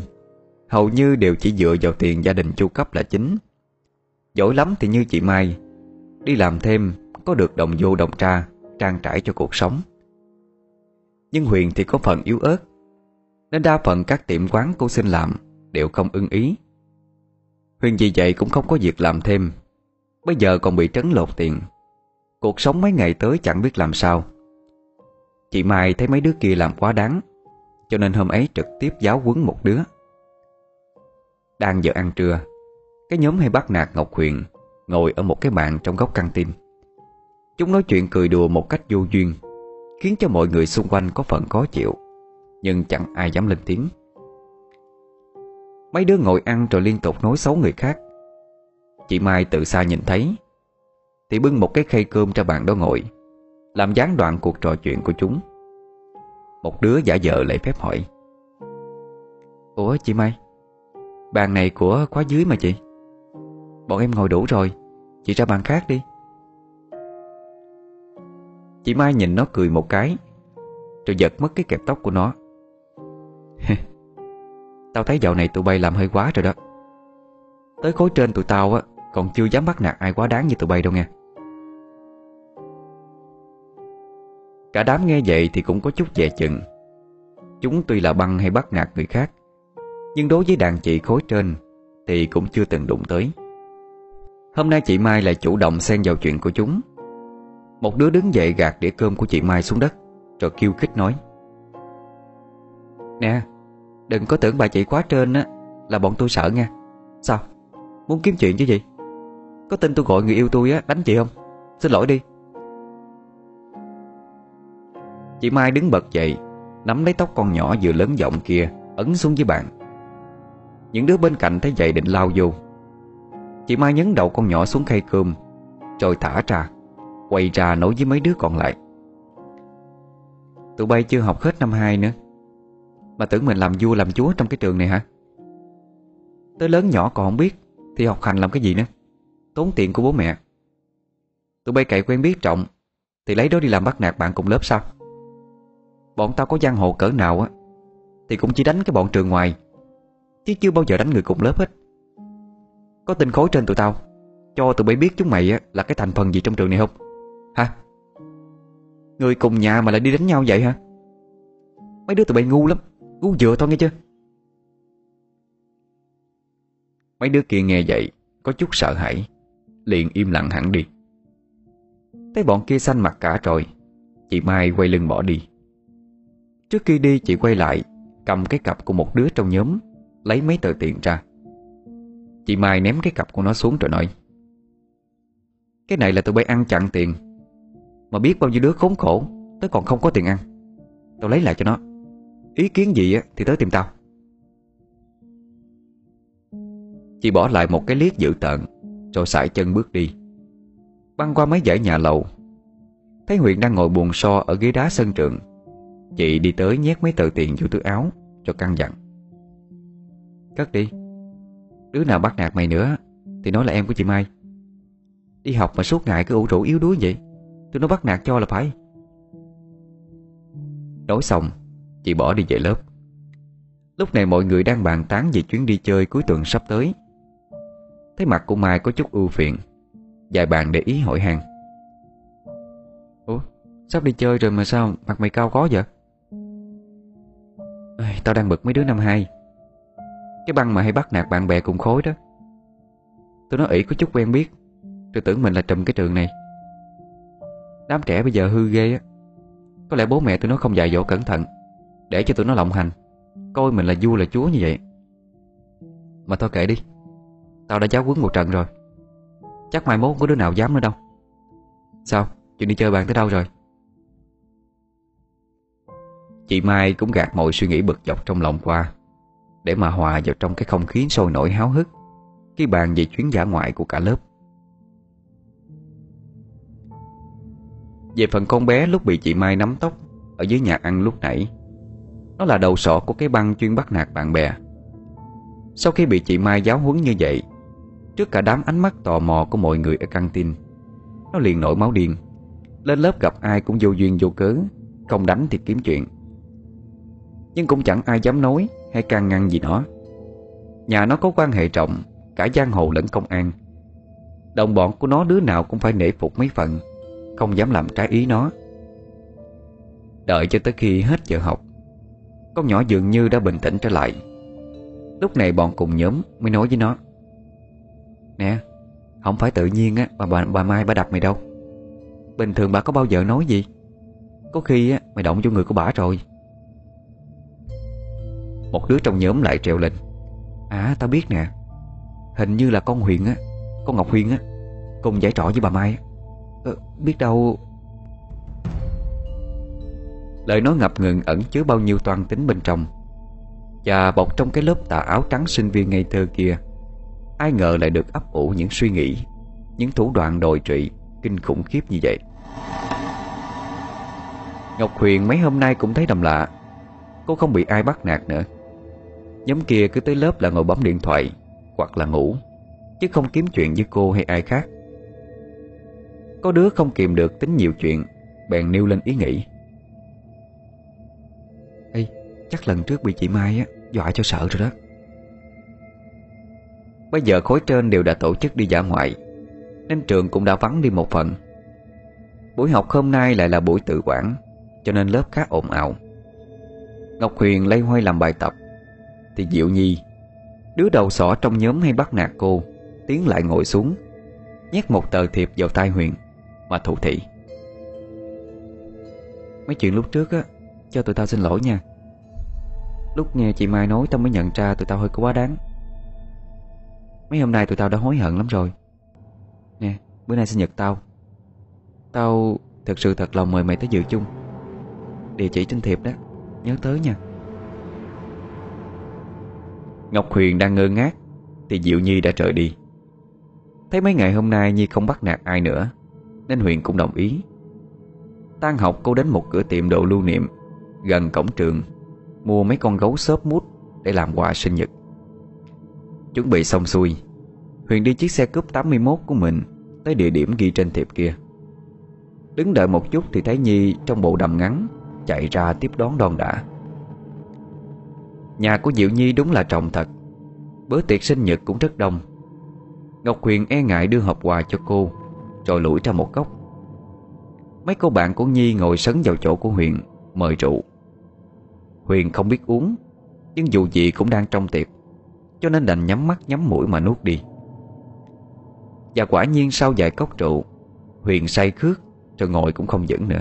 hầu như đều chỉ dựa vào tiền gia đình chu cấp là chính. Giỏi lắm thì như chị Mai đi làm thêm, có được đồng vô đồng ra trang trải cho cuộc sống. Nhưng Huyền thì có phần yếu ớt, nên đa phần các tiệm quán cô xin làm đều không ưng ý. Huyền vì vậy cũng không có việc làm thêm, bây giờ còn bị trấn lột tiền. Cuộc sống mấy ngày tới chẳng biết làm sao. Chị Mai thấy mấy đứa kia làm quá đáng, cho nên hôm ấy trực tiếp giáo huấn một đứa. Đang giờ ăn trưa, cái nhóm hay bắt nạt Ngọc Huyền ngồi ở một cái bàn trong góc căng tin. Chúng nói chuyện cười đùa một cách vô duyên, khiến cho mọi người xung quanh có phần khó chịu, nhưng chẳng ai dám lên tiếng. Mấy đứa ngồi ăn rồi liên tục nói xấu người khác. Chị Mai từ xa nhìn thấy thì bưng một cái khay cơm ra bàn đó ngồi, làm gián đoạn cuộc trò chuyện của chúng. Một đứa giả vờ lễ phép hỏi: Ủa chị Mai, bàn này của khóa dưới mà chị, bọn em ngồi đủ rồi, chị ra bàn khác đi. Chị Mai nhìn nó cười một cái, rồi giật mất cái kẹp tóc của nó. Tao thấy dạo này tụi bay làm hơi quá rồi đó. Tới khối trên tụi tao á còn chưa dám bắt nạt ai quá đáng như tụi bay đâu nghe. Cả đám nghe vậy thì cũng có chút dè chừng. Chúng tuy là băng hay bắt nạt người khác, nhưng đối với đàn chị khối trên thì cũng chưa từng đụng tới. Hôm nay chị Mai lại chủ động xen vào chuyện của chúng. Một đứa đứng dậy gạt đĩa cơm của chị Mai xuống đất, rồi kêu khích nói: "Nè, đừng có tưởng bà chị quá trên á là bọn tôi sợ nha. Sao? Muốn kiếm chuyện chứ gì? Có tin tôi gọi người yêu tôi á đánh chị không? Xin lỗi đi." Chị Mai đứng bật dậy, nắm lấy tóc con nhỏ vừa lớn giọng kia, ấn xuống dưới bàn. Những đứa bên cạnh thấy vậy định lao vô. Chị Mai nhấn đầu con nhỏ xuống khay cơm, rồi thả ra, quay ra nói với mấy đứa còn lại: "Tụi bay chưa học hết năm 2 nữa mà tưởng mình làm vua làm chúa trong cái trường này hả? Tới lớn nhỏ còn không biết thì học hành làm cái gì nữa, tốn tiền của bố mẹ. Tụi bay cậy quen biết trọng thì lấy đó đi làm bắt nạt bạn cùng lớp sao? Bọn tao có giang hồ cỡ nào á thì cũng chỉ đánh cái bọn trường ngoài, chứ chưa bao giờ đánh người cùng lớp hết. Có tin khối trên tụi tao cho tụi bay biết chúng mày á là cái thành phần gì trong trường này không? Hả? Người cùng nhà mà lại đi đánh nhau vậy hả? Mấy đứa tụi bay ngu lắm, ngu dừa thôi nghe chưa?" Mấy đứa kia nghe vậy có chút sợ hãi, liền im lặng hẳn đi. Thấy bọn kia xanh mặt cả rồi, chị Mai quay lưng bỏ đi. Trước khi đi, chị quay lại cầm cái cặp của một đứa trong nhóm, lấy mấy tờ tiền ra. Chị Mai ném cái cặp của nó xuống rồi nói: "Cái này là tụi bay ăn chặn tiền, mà biết bao nhiêu đứa khốn khổ tới còn không có tiền ăn. Tao lấy lại cho nó. Ý kiến gì thì tới tìm tao." Chị bỏ lại một cái liếc dữ tợn, rồi sải chân bước đi. Băng qua mấy dãy nhà lầu, thấy Huyền đang ngồi buồn so ở ghế đá sân trường. Chị đi tới nhét mấy tờ tiền vô túi áo, rồi căn dặn: "Cất đi. Đứa nào bắt nạt mày nữa thì nói là em của chị Mai. Đi học mà suốt ngày cứ ủ rũ yếu đuối vậy, tụi nó bắt nạt cho là phải." Nói xong, chị bỏ đi về lớp. Lúc này mọi người đang bàn tán về chuyến đi chơi cuối tuần sắp tới. Thấy mặt của Mai có chút ưu phiền, vài bạn để ý hỏi han: "Ủa, sắp đi chơi rồi mà sao mặt mày cao có vậy?" "Tao đang bực mấy đứa năm 2, cái băng mà hay bắt nạt bạn bè cùng khối đó. Tụi nó ỷ có chút quen biết rồi tưởng mình là trùm cái trường này. Đám trẻ bây giờ hư ghê á. Có lẽ bố mẹ tụi nó không dạy dỗ cẩn thận, để cho tụi nó lộng hành, coi mình là vua là chúa như vậy. Mà thôi kệ đi, tao đã giáo huấn một trận rồi, chắc mai mốt không có đứa nào dám nữa đâu. Sao, chuyện đi chơi bạn tới đâu rồi?" Chị Mai cũng gạt mọi suy nghĩ bực dọc trong lòng qua, để mà hòa vào trong cái không khí sôi nổi háo hức khi bàn về chuyến dã ngoại của cả lớp. Về phần con bé lúc bị chị Mai nắm tóc ở dưới nhà ăn lúc nãy, nó là đầu sọ của cái băng chuyên bắt nạt bạn bè. Sau khi bị chị Mai giáo huấn như vậy, trước cả đám ánh mắt tò mò của mọi người ở căng tin, nó liền nổi máu điên, lên lớp gặp ai cũng vô duyên vô cớ, không đánh thì kiếm chuyện. Nhưng cũng chẳng ai dám nói hay can ngăn gì nó. Nhà nó có quan hệ rộng, cả giang hồ lẫn công an. Đồng bọn của nó đứa nào cũng phải nể phục mấy phần, không dám làm trái ý nó. Đợi cho tới khi hết giờ học, con nhỏ dường như đã bình tĩnh trở lại. Lúc này bọn cùng nhóm mới nói với nó: "Nè, không phải tự nhiên á mà bà Mai bà đập mày đâu. Bình thường bà có bao giờ nói gì. Có khi á mày động vô người của bà rồi." Một đứa trong nhóm lại trèo lên: "À, tao biết nè. Hình như là con Huyền á, con Ngọc Huyền á, cùng giải trọ với bà Mai. Biết đâu..." Lời nói ngập ngừng ẩn chứa bao nhiêu toan tính bên trong. Và bọc trong cái lớp tà áo trắng sinh viên ngây thơ kia, ai ngờ lại được ấp ủ những suy nghĩ, những thủ đoạn đồi trụy kinh khủng khiếp như vậy. Ngọc Huyền mấy hôm nay cũng thấy đầm lạ. Cô không bị ai bắt nạt nữa. Nhóm kia cứ tới lớp là ngồi bấm điện thoại hoặc là ngủ, chứ không kiếm chuyện với cô hay ai khác. Có đứa không kìm được tính nhiều chuyện, bèn nêu lên ý nghĩ: "Ê, chắc lần trước bị chị Mai á dọa cho sợ rồi đó." Bây giờ khối trên đều đã tổ chức đi dã ngoại, nên trường cũng đã vắng đi một phần. Buổi học hôm nay lại là buổi tự quản, cho nên lớp khá ồn ào. Ngọc Huyền lây hoay làm bài tập thì Diệu Nhi, đứa đầu sỏ trong nhóm hay bắt nạt cô, tiến lại ngồi xuống, nhét một tờ thiệp vào tay Huyền mà thủ thị: mấy chuyện lúc trước á, cho tụi tao xin lỗi nha. Lúc nghe chị Mai nói tao mới nhận ra tụi tao hơi quá đáng. Mấy hôm nay tụi tao đã hối hận lắm rồi. Nè, bữa nay sinh nhật tao, tao thật sự thật lòng mời mày tới dự chung. Địa chỉ trên thiệp đó, nhớ tới nha. Ngọc Huyền đang ngơ ngác thì Diệu Nhi đã rời đi. Thấy mấy ngày hôm nay Nhi không bắt nạt ai nữa nên Huyền cũng đồng ý. Tan học cô đến một cửa tiệm đồ lưu niệm gần cổng trường, mua mấy con gấu xốp mút để làm quà sinh nhật. Chuẩn bị xong xuôi, Huyền đi chiếc xe cúp 81 của mình tới địa điểm ghi trên thiệp kia. Đứng đợi một chút thì thấy Nhi trong bộ đầm ngắn chạy ra tiếp đón đon đả. Nhà của Diệu Nhi đúng là trọng thật, bữa tiệc sinh nhật cũng rất đông. Ngọc Huyền e ngại đưa hộp quà cho cô rồi lủi ra một góc. Mấy cô bạn của Nhi ngồi sấn vào chỗ của Huyền mời rượu. Huyền không biết uống, nhưng dù gì cũng đang trong tiệc, cho nên đành nhắm mắt nhắm mũi mà nuốt đi. Và quả nhiên sau vài cốc rượu, Huyền say khướt rồi ngồi cũng không vững nữa.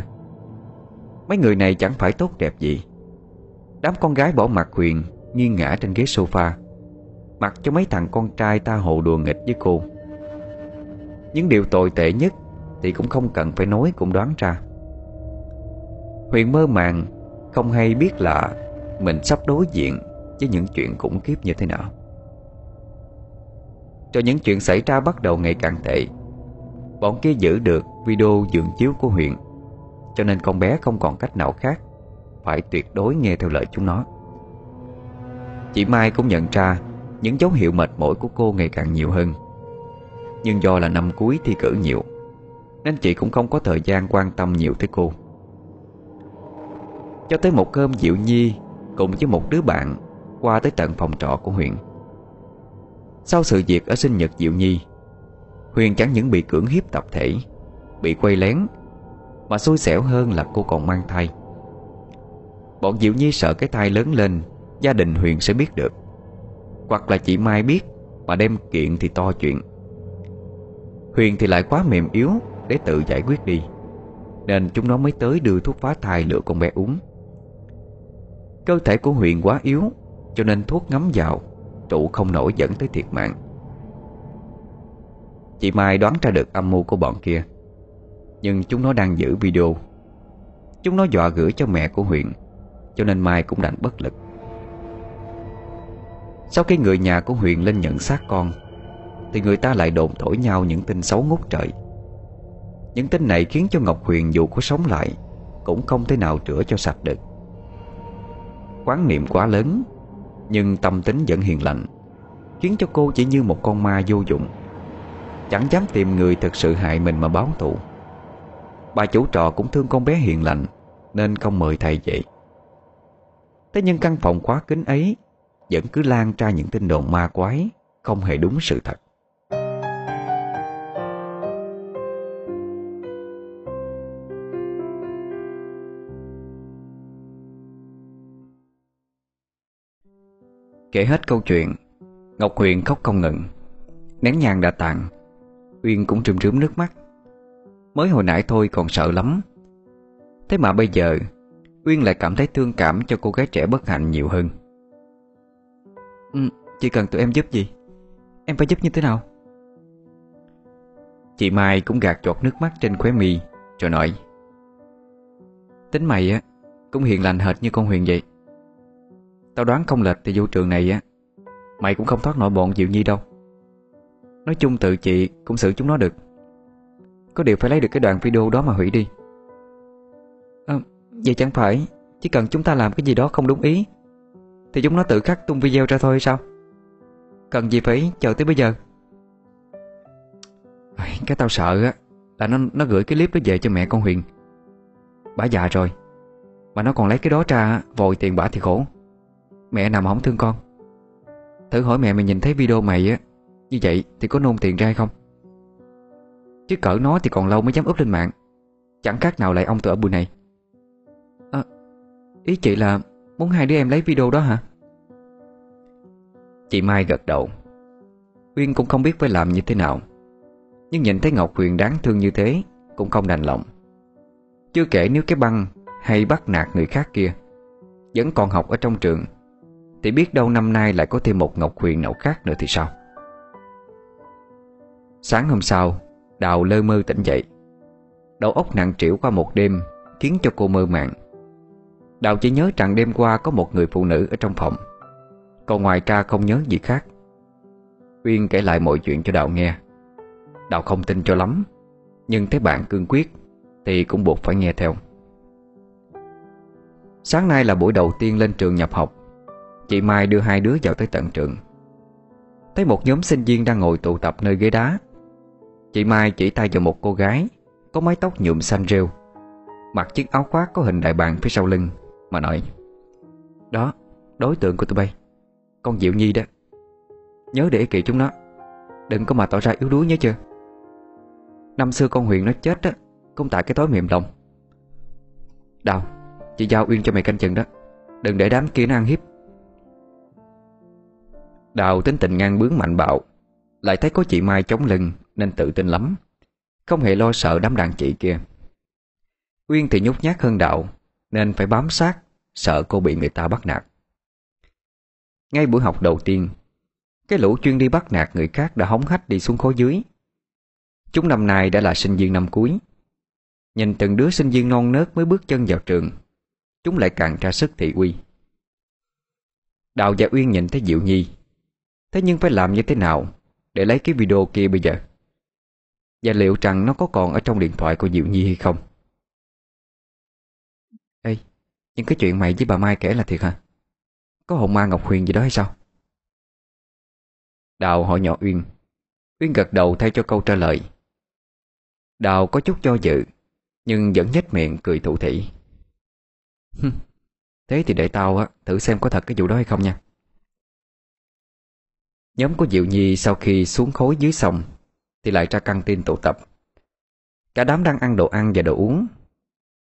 Mấy người này chẳng phải tốt đẹp gì. Đám con gái bỏ mặc Huyền nghiêng ngã trên ghế sofa, mặc cho mấy thằng con trai ta hồ đùa nghịch với cô. Những điều tồi tệ nhất thì cũng không cần phải nói cũng đoán ra. Huyền mơ màng không hay biết là mình sắp đối diện với những chuyện khủng khiếp như thế nào. Cho những chuyện xảy ra bắt đầu ngày càng tệ. Bọn kia giữ được video giường chiếu của Huyền, cho nên con bé không còn cách nào khác, phải tuyệt đối nghe theo lời chúng nó. Chị Mai cũng nhận ra những dấu hiệu mệt mỏi của cô ngày càng nhiều hơn, nhưng do là năm cuối thi cử nhiều nên chị cũng không có thời gian quan tâm nhiều tới cô. Cho tới một hôm, Diệu Nhi cùng với một đứa bạn qua tới tận phòng trọ của Huyền. Sau sự việc ở sinh nhật Diệu Nhi, Huyền chẳng những bị cưỡng hiếp tập thể, bị quay lén, mà xui xẻo hơn là cô còn mang thai. Bọn Diệu Nhi sợ cái thai lớn lên gia đình Huyền sẽ biết được, hoặc là chị Mai biết mà đem kiện thì to chuyện. Huyền thì lại quá mềm yếu để tự giải quyết đi, nên chúng nó mới tới đưa thuốc phá thai lựa con bé uống. Cơ thể của Huyền quá yếu, cho nên thuốc ngấm vào trụ không nổi, dẫn tới thiệt mạng. Chị Mai đoán ra được âm mưu của bọn kia, nhưng chúng nó đang giữ video. Chúng nó dọa gửi cho mẹ của Huyền, cho nên Mai cũng đành bất lực. Sau khi người nhà của Huyền lên nhận xác con thì người ta lại đồn thổi nhau những tin xấu ngút trời. Những tin này khiến cho Ngọc Huyền dù có sống lại cũng không thể nào rửa cho sạch được. Quán niệm quá lớn, nhưng tâm tính vẫn hiền lành, khiến cho cô chỉ như một con ma vô dụng, chẳng dám tìm người thực sự hại mình mà báo thù. Bà chủ trọ cũng thương con bé hiền lành nên không mời thầy dạy. Thế nhưng căn phòng khóa kín ấy vẫn cứ lan ra những tin đồn ma quái không hề đúng sự thật. Kể hết câu chuyện, Ngọc Huyền khóc không ngừng. Nén nhang đã tàn, Huyền cũng trùm rướm nước mắt. Mới hồi nãy thôi còn sợ lắm, thế mà bây giờ Uyên lại cảm thấy thương cảm cho cô gái trẻ bất hạnh nhiều hơn. Chị cần tụi em giúp gì? Em phải giúp như thế nào? Chị Mai cũng gạt giọt nước mắt trên khóe mi rồi nói: tính mày á cũng hiền lành hệt như con Huyền vậy. Tao đoán không lệch thì vô trường này á, mày cũng không thoát nổi bọn Diệu Nhi đâu. Nói chung tự chị cũng xử chúng nó được, có điều phải lấy được cái đoạn video đó mà hủy đi. Vậy chẳng phải chỉ cần chúng ta làm cái gì đó không đúng ý thì chúng nó tự khắc tung video ra thôi hay sao? Cần gì phải chờ tới bây giờ? Cái tao sợ á là nó gửi cái clip đó về cho mẹ con Huyền. Bả già rồi mà nó còn lấy cái đó ra vòi tiền bả thì khổ. Mẹ nào mà không thương con. Thử hỏi mẹ mày nhìn thấy video mày á như vậy thì có nôn tiền ra hay không? Chứ cỡ nó thì còn lâu mới dám up lên mạng, chẳng khác nào lại ông tự ở buổi này. Ý chị là Muốn hai đứa em lấy video đó hả? Chị Mai gật đầu. Huyền cũng không biết phải làm như thế nào, nhưng nhìn thấy Ngọc Huyền đáng thương như thế cũng không đành lòng. Chưa kể nếu cái băng hay bắt nạt người khác kia vẫn còn học ở trong trường, thì biết đâu năm nay lại có thêm một Ngọc Huyền nào khác nữa thì sao. Sáng hôm sau, Đào lơ mơ tỉnh dậy. Đầu óc nặng trĩu qua một đêm khiến cho cô mơ màng. Đào chỉ nhớ rằng đêm qua có một người phụ nữ ở trong phòng, còn ngoài ra không nhớ gì khác. Huyền kể lại mọi chuyện cho Đào nghe. Đào không tin cho lắm, nhưng thấy bạn cương quyết thì cũng buộc phải nghe theo. Sáng nay là buổi đầu tiên lên trường nhập học. Chị Mai đưa hai đứa vào tới tận trường, thấy một nhóm sinh viên đang ngồi tụ tập nơi ghế đá. Chị Mai chỉ tay vào một cô gái có mái tóc nhuộm xanh rêu, mặc chiếc áo khoác có hình đại bàng phía sau lưng mà nói: "Đó, đối tượng của tụi bay, con Diệu Nhi đó. Nhớ để kỹ chúng nó, đừng có mà tỏ ra yếu đuối nhớ chưa. Năm xưa con Huyền nó chết đó cũng tại cái tối mềm lòng. Đào, chị giao Uyên cho mày canh chừng đó, đừng để đám kia nó ăn hiếp." Đào tính tình ngang bướng mạnh bạo, lại thấy có chị Mai chống lưng nên tự tin lắm, không hề lo sợ đám đàn chị kia. Uyên thì nhút nhát hơn Đào nên phải bám sát, sợ cô bị người ta bắt nạt. Ngay buổi học đầu tiên, cái lũ chuyên đi bắt nạt người khác đã hống hách đi xuống khối dưới. Chúng năm nay đã là sinh viên năm cuối, nhìn từng đứa sinh viên non nớt mới bước chân vào trường, chúng lại càng ra sức thị uy. Đào và Uyên nhìn thấy Diệu Nhi, thế nhưng phải làm như thế nào để lấy cái video kia bây giờ? Và liệu rằng nó có còn ở trong điện thoại của Diệu Nhi hay không? Ê, những cái chuyện mày với bà Mai kể là thiệt hả? Có hồn ma Ngọc Huyền gì đó hay sao? Đào hỏi nhỏ Uyên. Uyên gật đầu thay cho câu trả lời. Đào có chút do dự, nhưng vẫn nhếch miệng cười thủ thỉ. Thế thì để tao thử xem có thật cái vụ đó hay không nha. Nhóm của Diệu Nhi sau khi xuống khối dưới sông thì lại ra căng tin tụ tập. Cả đám đang ăn và đồ uống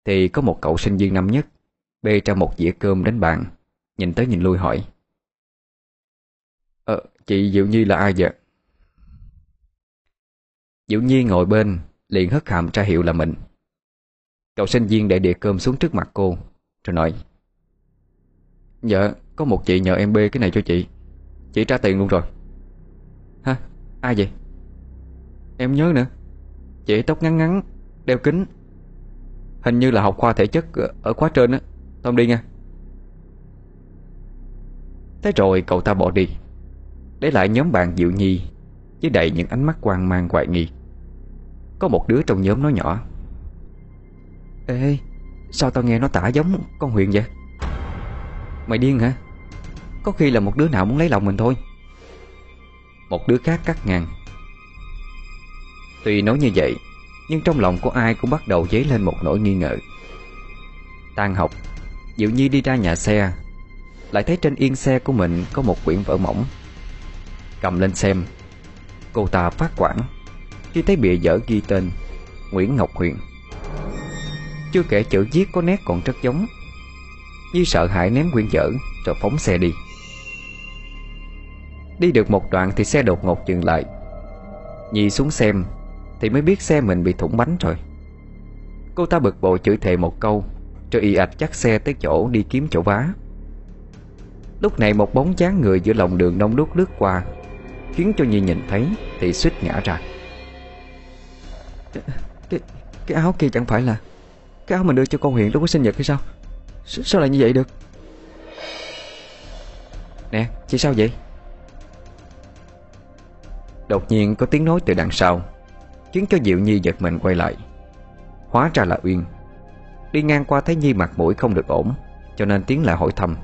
thì có một cậu sinh viên năm nhất bê ra một dĩa cơm đến bàn, nhìn tới nhìn lui hỏi: "Chị Diệu Nhi là ai vậy?" Diệu Nhi ngồi bên liền hất hàm tra hiệu là mình. Cậu sinh viên để đĩa cơm xuống trước mặt cô rồi nói: "Dạ, có một chị nhờ em bê cái này cho chị. Chị trả tiền luôn rồi." "Hả? Ai vậy?" "Em nhớ nữa, chị tóc ngắn ngắn, đeo kính, hình như là học khoa thể chất ở khóa trên á. Tao đi nha." Thế rồi cậu ta bỏ đi, để lại nhóm bạn Diệu Nhi với đầy những ánh mắt hoang mang hoài nghi. Có một đứa trong nhóm nói nhỏ: "Ê, sao tao nghe nó tả giống con Huyền vậy?" "Mày điên hả? Có khi là một đứa nào muốn lấy lòng mình thôi." Một đứa khác cắt ngang. Tuy nói như vậy, nhưng trong lòng của ai cũng bắt đầu dấy lên một nỗi nghi ngờ. Tan học, Diệu Nhi đi ra nhà xe, lại thấy trên yên xe của mình có một quyển vở mỏng. Cầm lên xem, cô ta phát quản khi thấy bìa vở ghi tên Nguyễn Ngọc Huyền. Chưa kể chữ viết có nét còn rất giống. Nhi sợ hãi ném quyển vở rồi phóng xe đi. Đi được một đoạn thì xe đột ngột dừng lại. Nhi xuống xem thì mới biết xe mình bị thủng bánh rồi. Cô ta bực bội chửi thề một câu rồi ì ạch dắt xe tới chỗ đi kiếm chỗ vá. Lúc này một bóng dáng người giữa lòng đường đông đúc lướt qua, khiến cho Nhi nhìn thấy thì suýt ngã ra. Cái áo kia chẳng phải là cái áo mình đưa cho con Huyền lúc có sinh nhật hay sao? Sao lại như vậy được? "Nè, chị sao vậy?" Đột nhiên có tiếng nói từ đằng sau, khiến cho Diệu Nhi giật mình quay lại. Hóa ra là Uyên. Đi ngang qua thấy Nhi mặt mũi không được ổn, cho nên tiến lại hỏi thăm.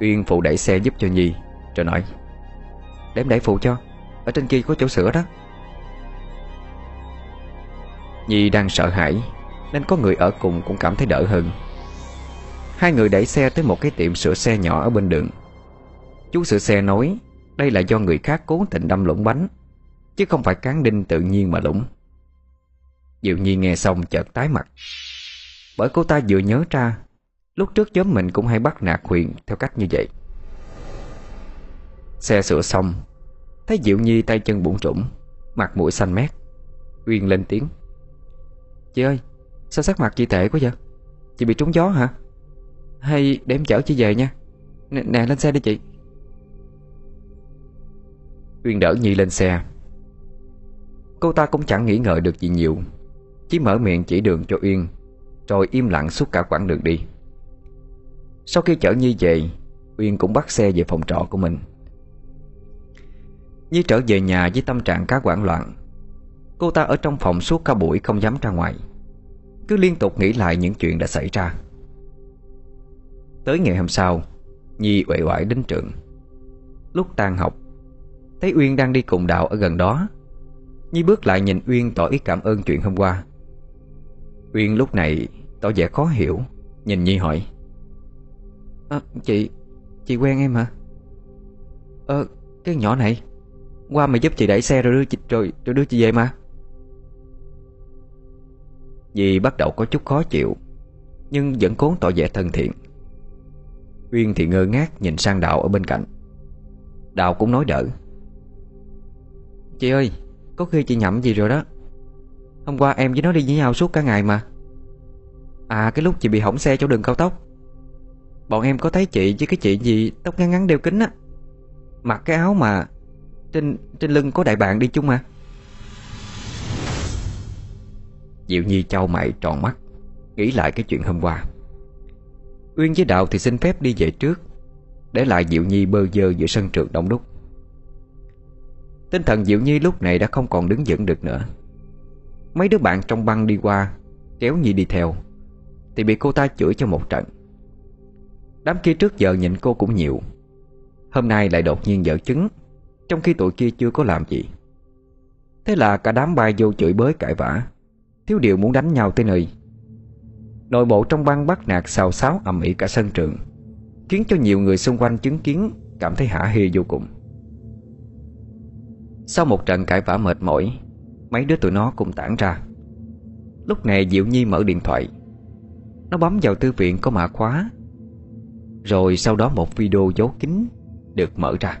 Uyên phụ đẩy xe giúp cho Nhi rồi nói: "Để em đẩy phụ cho, ở trên kia có chỗ sửa đó." Nhi đang sợ hãi nên có người ở cùng cũng cảm thấy đỡ hơn. Hai người đẩy xe tới một cái tiệm sửa xe nhỏ ở bên đường. Chú sửa xe nói đây là do người khác cố tình đâm lũng bánh, chứ không phải cán đinh tự nhiên mà lũng. Diệu Nhi nghe xong chợt tái mặt, bởi cô ta vừa nhớ ra Lúc trước nhóm mình cũng hay bắt nạt Huyền theo cách như vậy. Xe sửa xong, thấy Diệu Nhi tay chân bủn rủn, mặt mũi xanh mét, Huyền lên tiếng: "Chị ơi, sao sắc mặt chị tệ quá vậy? Chị bị trúng gió hả? Hay để em chở chị về nha. Nè lên xe đi chị." Huyền đỡ Nhi lên xe. Cô ta cũng chẳng nghĩ ngợi được gì nhiều, chỉ mở miệng chỉ đường cho Uyên, rồi im lặng suốt cả quãng đường đi. Sau khi chở Nhi về, Uyên cũng bắt xe về phòng trọ của mình. Nhi trở về nhà với tâm trạng khá hoảng loạn. Cô ta ở trong phòng suốt cả buổi không dám ra ngoài, cứ liên tục nghĩ lại những chuyện đã xảy ra. Tới ngày hôm sau, Nhi uể oải đến trường. Lúc tan học, thấy Uyên đang đi cùng đạo ở gần đó, Nhi bước lại nhìn Uyên tỏ ý cảm ơn chuyện hôm qua. Uyên lúc này tỏ vẻ khó hiểu, nhìn Nhi hỏi: Chị quen em hả? Cái nhỏ này, qua mày giúp chị đẩy xe rồi đưa chị về mà." Nhi bắt đầu có chút khó chịu, nhưng vẫn cố tỏ vẻ thân thiện. Uyên thì ngơ ngác nhìn sang Đạo ở bên cạnh. Đạo cũng nói đỡ: "Chị ơi, có khi chị nhầm gì rồi đó. Hôm qua em với nó đi với nhau suốt cả ngày mà. À, cái lúc chị bị hỏng xe chỗ đường cao tốc, bọn em có thấy chị với cái chị gì tóc ngắn ngắn đeo kính á, mặc cái áo mà trên lưng có đại bàng đi chung mà." Diệu Nhi chau mày tròn mắt, nghĩ lại cái chuyện hôm qua. Uyên với Đạo thì xin phép đi về trước, để lại Diệu Nhi bơ vơ giữa sân trường đông đúc. Tinh thần Diệu Nhi lúc này đã không còn đứng vững được nữa. Mấy đứa bạn trong băng đi qua kéo Nhi đi theo, thì bị cô ta chửi cho một trận. Đám kia trước giờ nhìn cô cũng nhiều, hôm nay lại đột nhiên dở chứng, trong khi tụi kia chưa có làm gì. Thế là cả đám bay vô chửi bới cãi vã, thiếu điều muốn đánh nhau tới nơi. Nội bộ trong băng bắt nạt xào xáo ầm ĩ cả sân trường, khiến cho nhiều người xung quanh chứng kiến cảm thấy hả hê vô cùng. Sau một trận cãi vã mệt mỏi, mấy đứa tụi nó cũng tản ra. Lúc này Diệu Nhi mở điện thoại, nó bấm vào thư viện có mã khóa, rồi sau đó một video giấu kín được mở ra.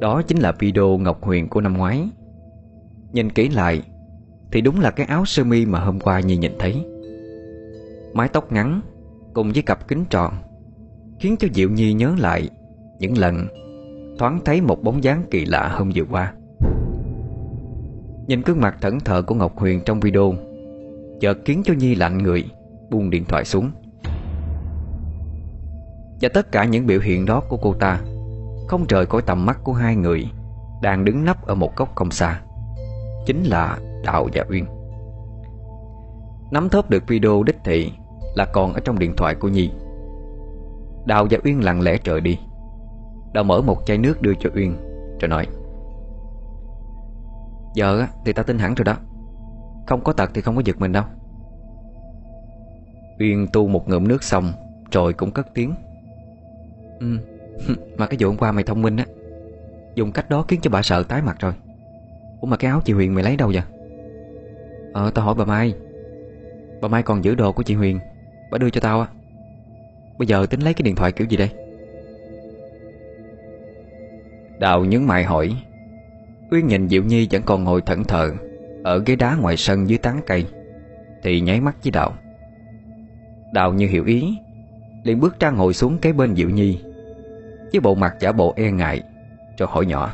Đó chính là video Ngọc Huyền của năm ngoái. Nhìn kỹ lại thì đúng là cái áo sơ mi mà hôm qua Nhi nhìn thấy, mái tóc ngắn cùng với cặp kính tròn, khiến cho Diệu Nhi nhớ lại những lần thoáng thấy một bóng dáng kỳ lạ hôm vừa qua. Nhìn gương mặt thẫn thờ của Ngọc Huyền trong video chợt khiến cho Nhi lạnh người, buông điện thoại xuống. Và tất cả những biểu hiện đó của cô ta không rời khỏi tầm mắt của hai người đang đứng nấp ở một góc không xa, chính là Đạo và Uyên. Nắm thớp được video đích thị là còn ở trong điện thoại của Nhi, Đạo và Uyên lặng lẽ rời đi. Đạo mở một chai nước đưa cho Uyên rồi nói: "Giờ thì tao tin hẳn rồi đó, không có tật thì không có giật mình đâu." Uyên tu một ngụm nước xong rồi cũng cất tiếng: "Mà cái vụ hôm qua mày thông minh á, dùng cách đó khiến cho bà sợ tái mặt rồi. Ủa mà cái áo chị Huyền mày lấy đâu vậy?" "Tao hỏi bà Mai. Bà Mai còn giữ đồ của chị Huyền, bà đưa cho tao á. Bây giờ tính lấy cái điện thoại kiểu gì đây?" Đào nhướng mày hỏi. Uyên nhìn Diệu Nhi vẫn còn ngồi thẫn thờ ở ghế đá ngoài sân dưới tán cây, thì nháy mắt với Đào. Đào như hiểu ý, liền bước ra ngồi xuống kế bên Diệu Nhi, với bộ mặt giả bộ e ngại, rồi hỏi nhỏ: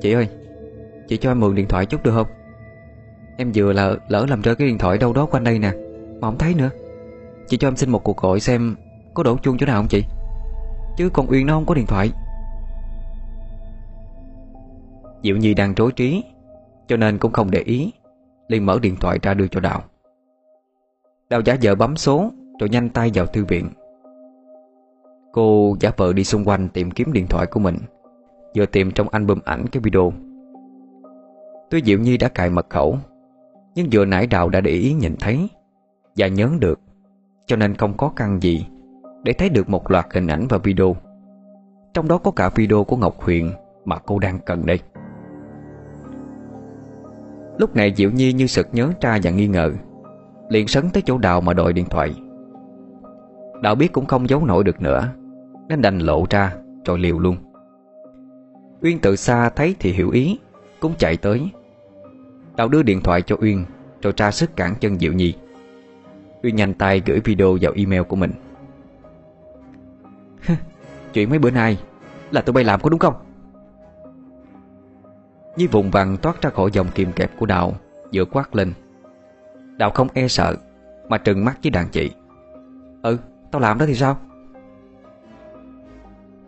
"Chị ơi, chị cho em mượn điện thoại chút được không? Em vừa là lỡ làm rơi cái điện thoại đâu đó quanh đây nè, mà không thấy nữa. Chị cho em xin một cuộc gọi xem có đổ chuông chỗ nào không chị? Chứ con Uyên nó không có điện thoại." Diệu Nhi đang rối trí, cho nên cũng không để ý, liền mở điện thoại ra đưa cho Đào. Đào giả vờ bấm số, rồi nhanh tay vào thư viện. Cô giả vờ đi xung quanh tìm kiếm điện thoại của mình, vừa tìm trong album ảnh cái video. Tuy Diệu Nhi đã cài mật khẩu, nhưng vừa nãy Đào đã để ý nhìn thấy và nhớ được, cho nên không có căn gì để thấy được một loạt hình ảnh và video, trong đó có cả video của Ngọc Huyền mà cô đang cần đây. Lúc này Diệu Nhi như sực nhớ ra và nghi ngờ, liền sấn tới chỗ Đào mà đòi điện thoại. Đào biết cũng không giấu nổi được nữa nên đành lộ ra rồi liều luôn. Uyên từ xa thấy thì hiểu ý, cũng chạy tới. Đào đưa điện thoại cho Uyên rồi ra sức cản chân Diệu Nhi. Uyên nhanh tay gửi video vào email của mình. Chuyện mấy bữa nay là tụi bay làm có đúng không? Nhi vùng vằng toát ra khỏi vòng kìm kẹp của Đào, vừa quát lên. Đào không e sợ mà trừng mắt với đàn chị. Ừ, tao làm đó thì sao?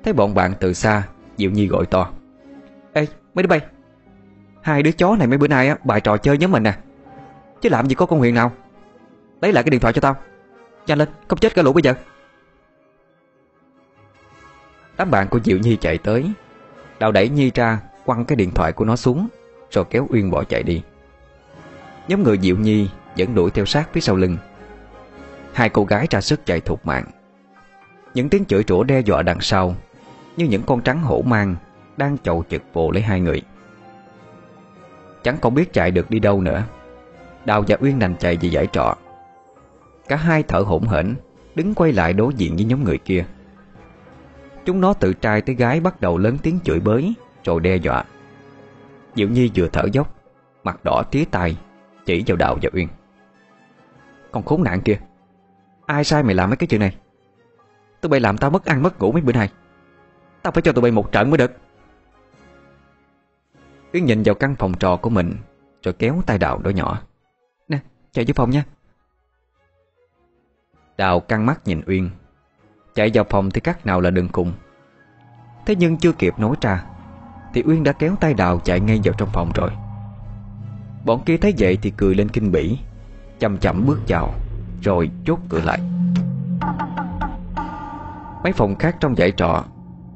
Thấy bọn bạn từ xa, Diệu Nhi gọi to. Ê, mấy đứa bay, hai đứa chó này mấy bữa nay á, bài trò chơi nhóm mình nè. Chứ làm gì có con Huyền nào. Lấy lại cái điện thoại cho tao, nhanh lên, không chết cả lũ bây giờ. Đám bạn của Diệu Nhi chạy tới. Đào đẩy Nhi ra, quăng cái điện thoại của nó xuống, rồi kéo Uyên bỏ chạy đi. Nhóm người Diệu Nhi vẫn đuổi theo sát phía sau lưng. Hai cô gái ra sức chạy thục mạng. Những tiếng chửi rủa đe dọa đằng sau như những con trắng hổ mang đang chầu chực vồ lấy hai người. Chẳng còn biết chạy được đi đâu nữa, Đào và Uyên đành chạy về giải trọ. Cả hai thở hổn hển, đứng quay lại đối diện với nhóm người kia. Chúng nó từ trai tới gái bắt đầu lớn tiếng chửi bới rồi đe dọa. Diệu Nhi vừa thở dốc, mặt đỏ tía tai, chỉ vào Đào và Uyên. Con khốn nạn kia, ai sai mày làm mấy cái chuyện này? Tụi bay làm tao mất ăn mất ngủ mấy bữa nay. Tao phải cho tụi bay một trận mới được. Uyên nhìn vào căn phòng trọ của mình rồi kéo tay Đào đỏ nhỏ. Nè, chạy vô phòng nha. Đào căng mắt nhìn Uyên. Chạy vào phòng thì cách nào là đường cùng. Thế nhưng chưa kịp nói ra thì Uyên đã kéo tay Đào chạy ngay vào trong phòng rồi. Bọn kia thấy vậy thì cười lên kinh bỉ, chậm chậm bước vào rồi chốt cửa lại. Mấy phòng khác trong dãy trọ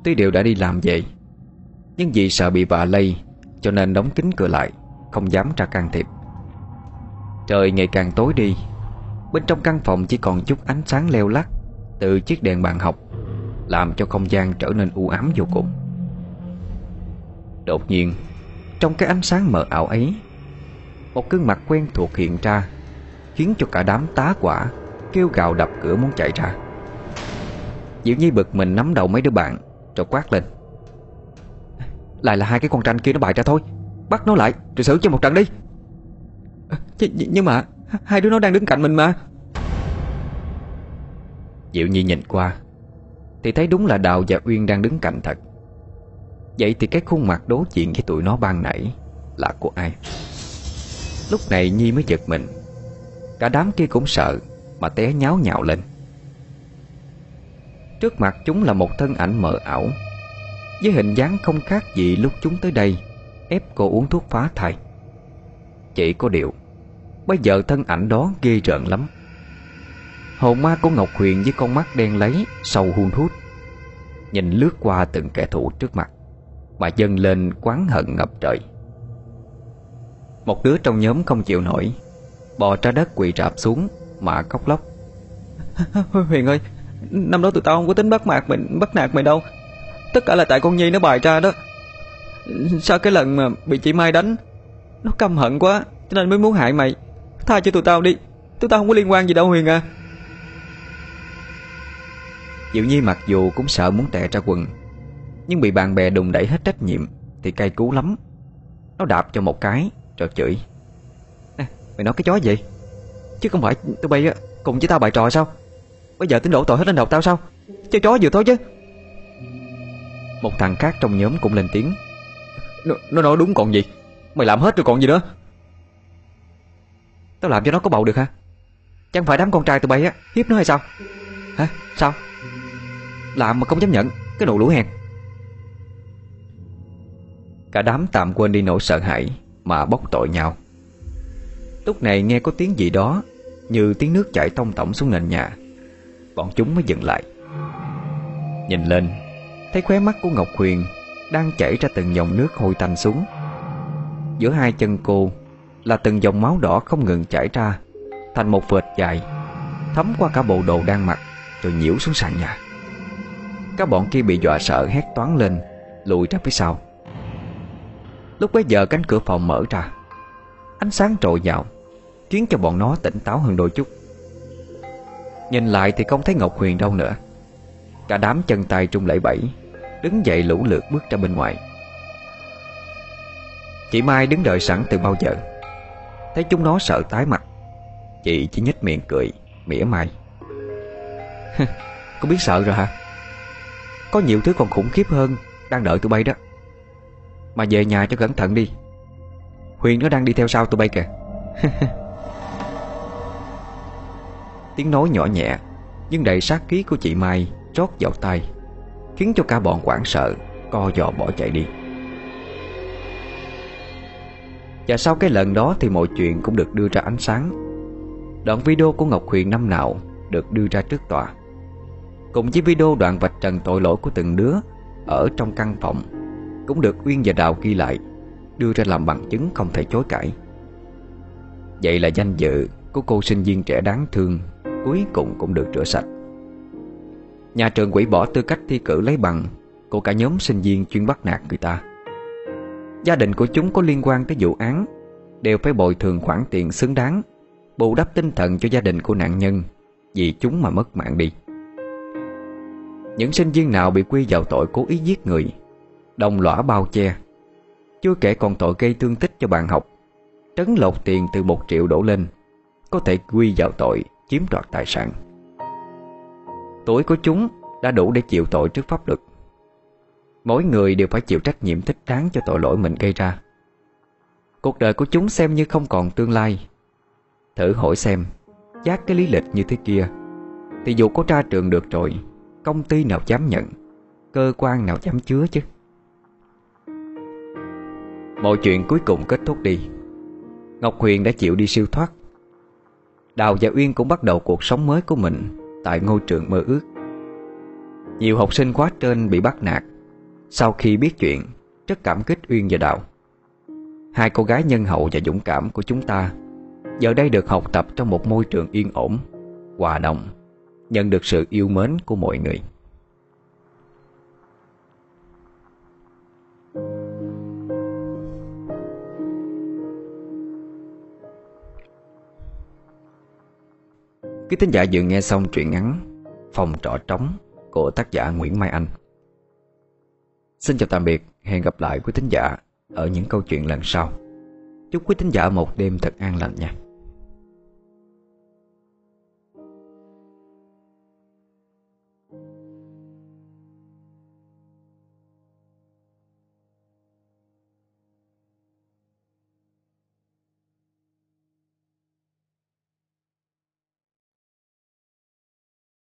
tuy đều đã đi làm về, nhưng vì sợ bị vạ lây cho nên đóng kín cửa lại, không dám ra can thiệp. Trời ngày càng tối đi. Bên trong căn phòng chỉ còn chút ánh sáng leo lắt từ chiếc đèn bàn học, làm cho không gian trở nên u ám vô cùng. Đột nhiên, trong cái ánh sáng mờ ảo ấy, một gương mặt quen thuộc hiện ra, khiến cho cả đám tá quả kêu gào đập cửa muốn chạy ra. Diệu Nhi bực mình nắm đầu mấy đứa bạn rồi quát lên. Lại là hai cái con tranh kia nó bày ra thôi. Bắt nó lại rồi xử cho một trận đi. Nhưng mà hai đứa nó đang đứng cạnh mình mà. Diệu Nhi nhìn qua thì thấy đúng là Đào và Uyên đang đứng cạnh thật. Vậy thì cái khuôn mặt đối diện với tụi nó ban nãy là của ai? Lúc này Nhi mới giật mình. Cả đám kia cũng sợ mà té nháo nhào lên. Trước mặt chúng là một thân ảnh mờ ảo với hình dáng không khác gì lúc chúng tới đây ép cô uống thuốc phá thai. Chỉ có điều bây giờ thân ảnh đó ghê rợn lắm. Hồn ma của Ngọc Huyền với con mắt đen lấy sâu hun hút, nhìn lướt qua từng kẻ thù trước mặt mà dâng lên oán hận ngập trời. Một đứa trong nhóm không chịu nổi, bò ra đất quỳ rạp xuống mà khóc lóc. Huyền ơi, năm đó tụi tao không có tính bắt nạt mày đâu. Tất cả là tại con Nhi nó bày ra đó. Sau cái lần mà bị chị Mai đánh, nó căm hận quá cho nên mới muốn hại mày. Tha cho tụi tao đi, tụi tao không có liên quan gì đâu Huyền à. Diệu Nhi mặc dù cũng sợ muốn tè ra quần, nhưng bị bạn bè đùng đẩy hết trách nhiệm thì cay cú lắm. Nó đạp cho một cái rồi chửi. Nè, mày nói cái chó gì? Chứ không phải tụi bay cùng với tao bài trò sao? Bây giờ tính đổ tội hết lên đầu tao sao? Chơi chó vừa thôi chứ. Một thằng khác trong nhóm cũng lên tiếng. Nó nói đúng còn gì, mày làm hết rồi còn gì nữa. Tao làm cho nó có bầu được hả? Chẳng phải đám con trai tụi bay hiếp nó hay sao? Hả? Sao? Làm mà không dám nhận, cái đồ lũ hèn. Cả đám tạm quên đi nỗi sợ hãi mà bóc tội nhau. Lúc này nghe có tiếng gì đó như tiếng nước chảy tông tổng xuống nền nhà. Bọn chúng mới dừng lại. Nhìn lên, thấy khóe mắt của Ngọc Huyền đang chảy ra từng dòng nước hôi tanh xuống. Giữa hai chân cô là từng dòng máu đỏ không ngừng chảy ra thành một vệt dài, thấm qua cả bộ đồ đang mặc rồi nhiễu xuống sàn nhà. Các bọn kia bị dọa sợ hét toáng lên, lùi ra phía sau. Lúc bấy giờ cánh cửa phòng mở ra, ánh sáng trội vào, khiến cho bọn nó tỉnh táo hơn đôi chút. Nhìn lại thì không thấy Ngọc Huyền đâu nữa. Cả đám chân tay trung lẫy bẫy, đứng dậy lũ lượt bước ra bên ngoài. Chị Mai đứng đợi sẵn từ bao giờ. Thấy chúng nó sợ tái mặt, chị chỉ nhếch miệng cười mỉa mai. Cô biết sợ rồi hả? Có nhiều thứ còn khủng khiếp hơn đang đợi tụi bay đó. Mà về nhà cho cẩn thận đi, Huyền nó đang đi theo sau tụi bay kìa. Tiếng nói nhỏ nhẹ nhưng đầy sát khí của chị Mai trót vào tai, khiến cho cả bọn hoảng sợ co giò bỏ chạy đi. Và sau cái lần đó thì mọi chuyện cũng được đưa ra ánh sáng. Đoạn video của Ngọc Huyền năm nào được đưa ra trước tòa, cùng với video đoạn vạch trần tội lỗi của từng đứa ở trong căn phòng cũng được Uyên và Đào ghi lại, đưa ra làm bằng chứng không thể chối cãi. Vậy là danh dự của cô sinh viên trẻ đáng thương cuối cùng cũng được rửa sạch. Nhà trường hủy bỏ tư cách thi cử lấy bằng của cả nhóm sinh viên chuyên bắt nạt người ta. Gia đình của chúng có liên quan tới vụ án đều phải bồi thường khoản tiền xứng đáng, bù đắp tinh thần cho gia đình của nạn nhân vì chúng mà mất mạng đi. Những sinh viên nào bị quy vào tội cố ý giết người, đồng lõa bao che, chưa kể còn tội gây thương tích cho bạn học, trấn lột tiền từ 1 triệu đổ lên, có thể quy vào tội chiếm đoạt tài sản. Tuổi của chúng đã đủ để chịu tội trước pháp luật. Mỗi người đều phải chịu trách nhiệm thích đáng cho tội lỗi mình gây ra. Cuộc đời của chúng xem như không còn tương lai. Thử hỏi xem, chát cái lý lịch như thế kia thì dù có ra trường được rồi, công ty nào dám nhận, cơ quan nào dám chứa chứ. Mọi chuyện cuối cùng kết thúc đi. Ngọc Huyền đã chịu đi siêu thoát. Đào và Uyên cũng bắt đầu cuộc sống mới của mình tại ngôi trường mơ ước. Nhiều học sinh khóa trên bị bắt nạt, sau khi biết chuyện rất cảm kích Uyên và Đào. Hai cô gái nhân hậu và dũng cảm của chúng ta giờ đây được học tập trong một môi trường yên ổn, hòa đồng, nhận được sự yêu mến của mọi người. Quý thính giả vừa nghe xong truyện ngắn Phòng trọ trống của tác giả Nguyễn Mai Anh. Xin chào tạm biệt, hẹn gặp lại quý thính giả ở những câu chuyện lần sau. Chúc quý thính giả một đêm thật an lành nha.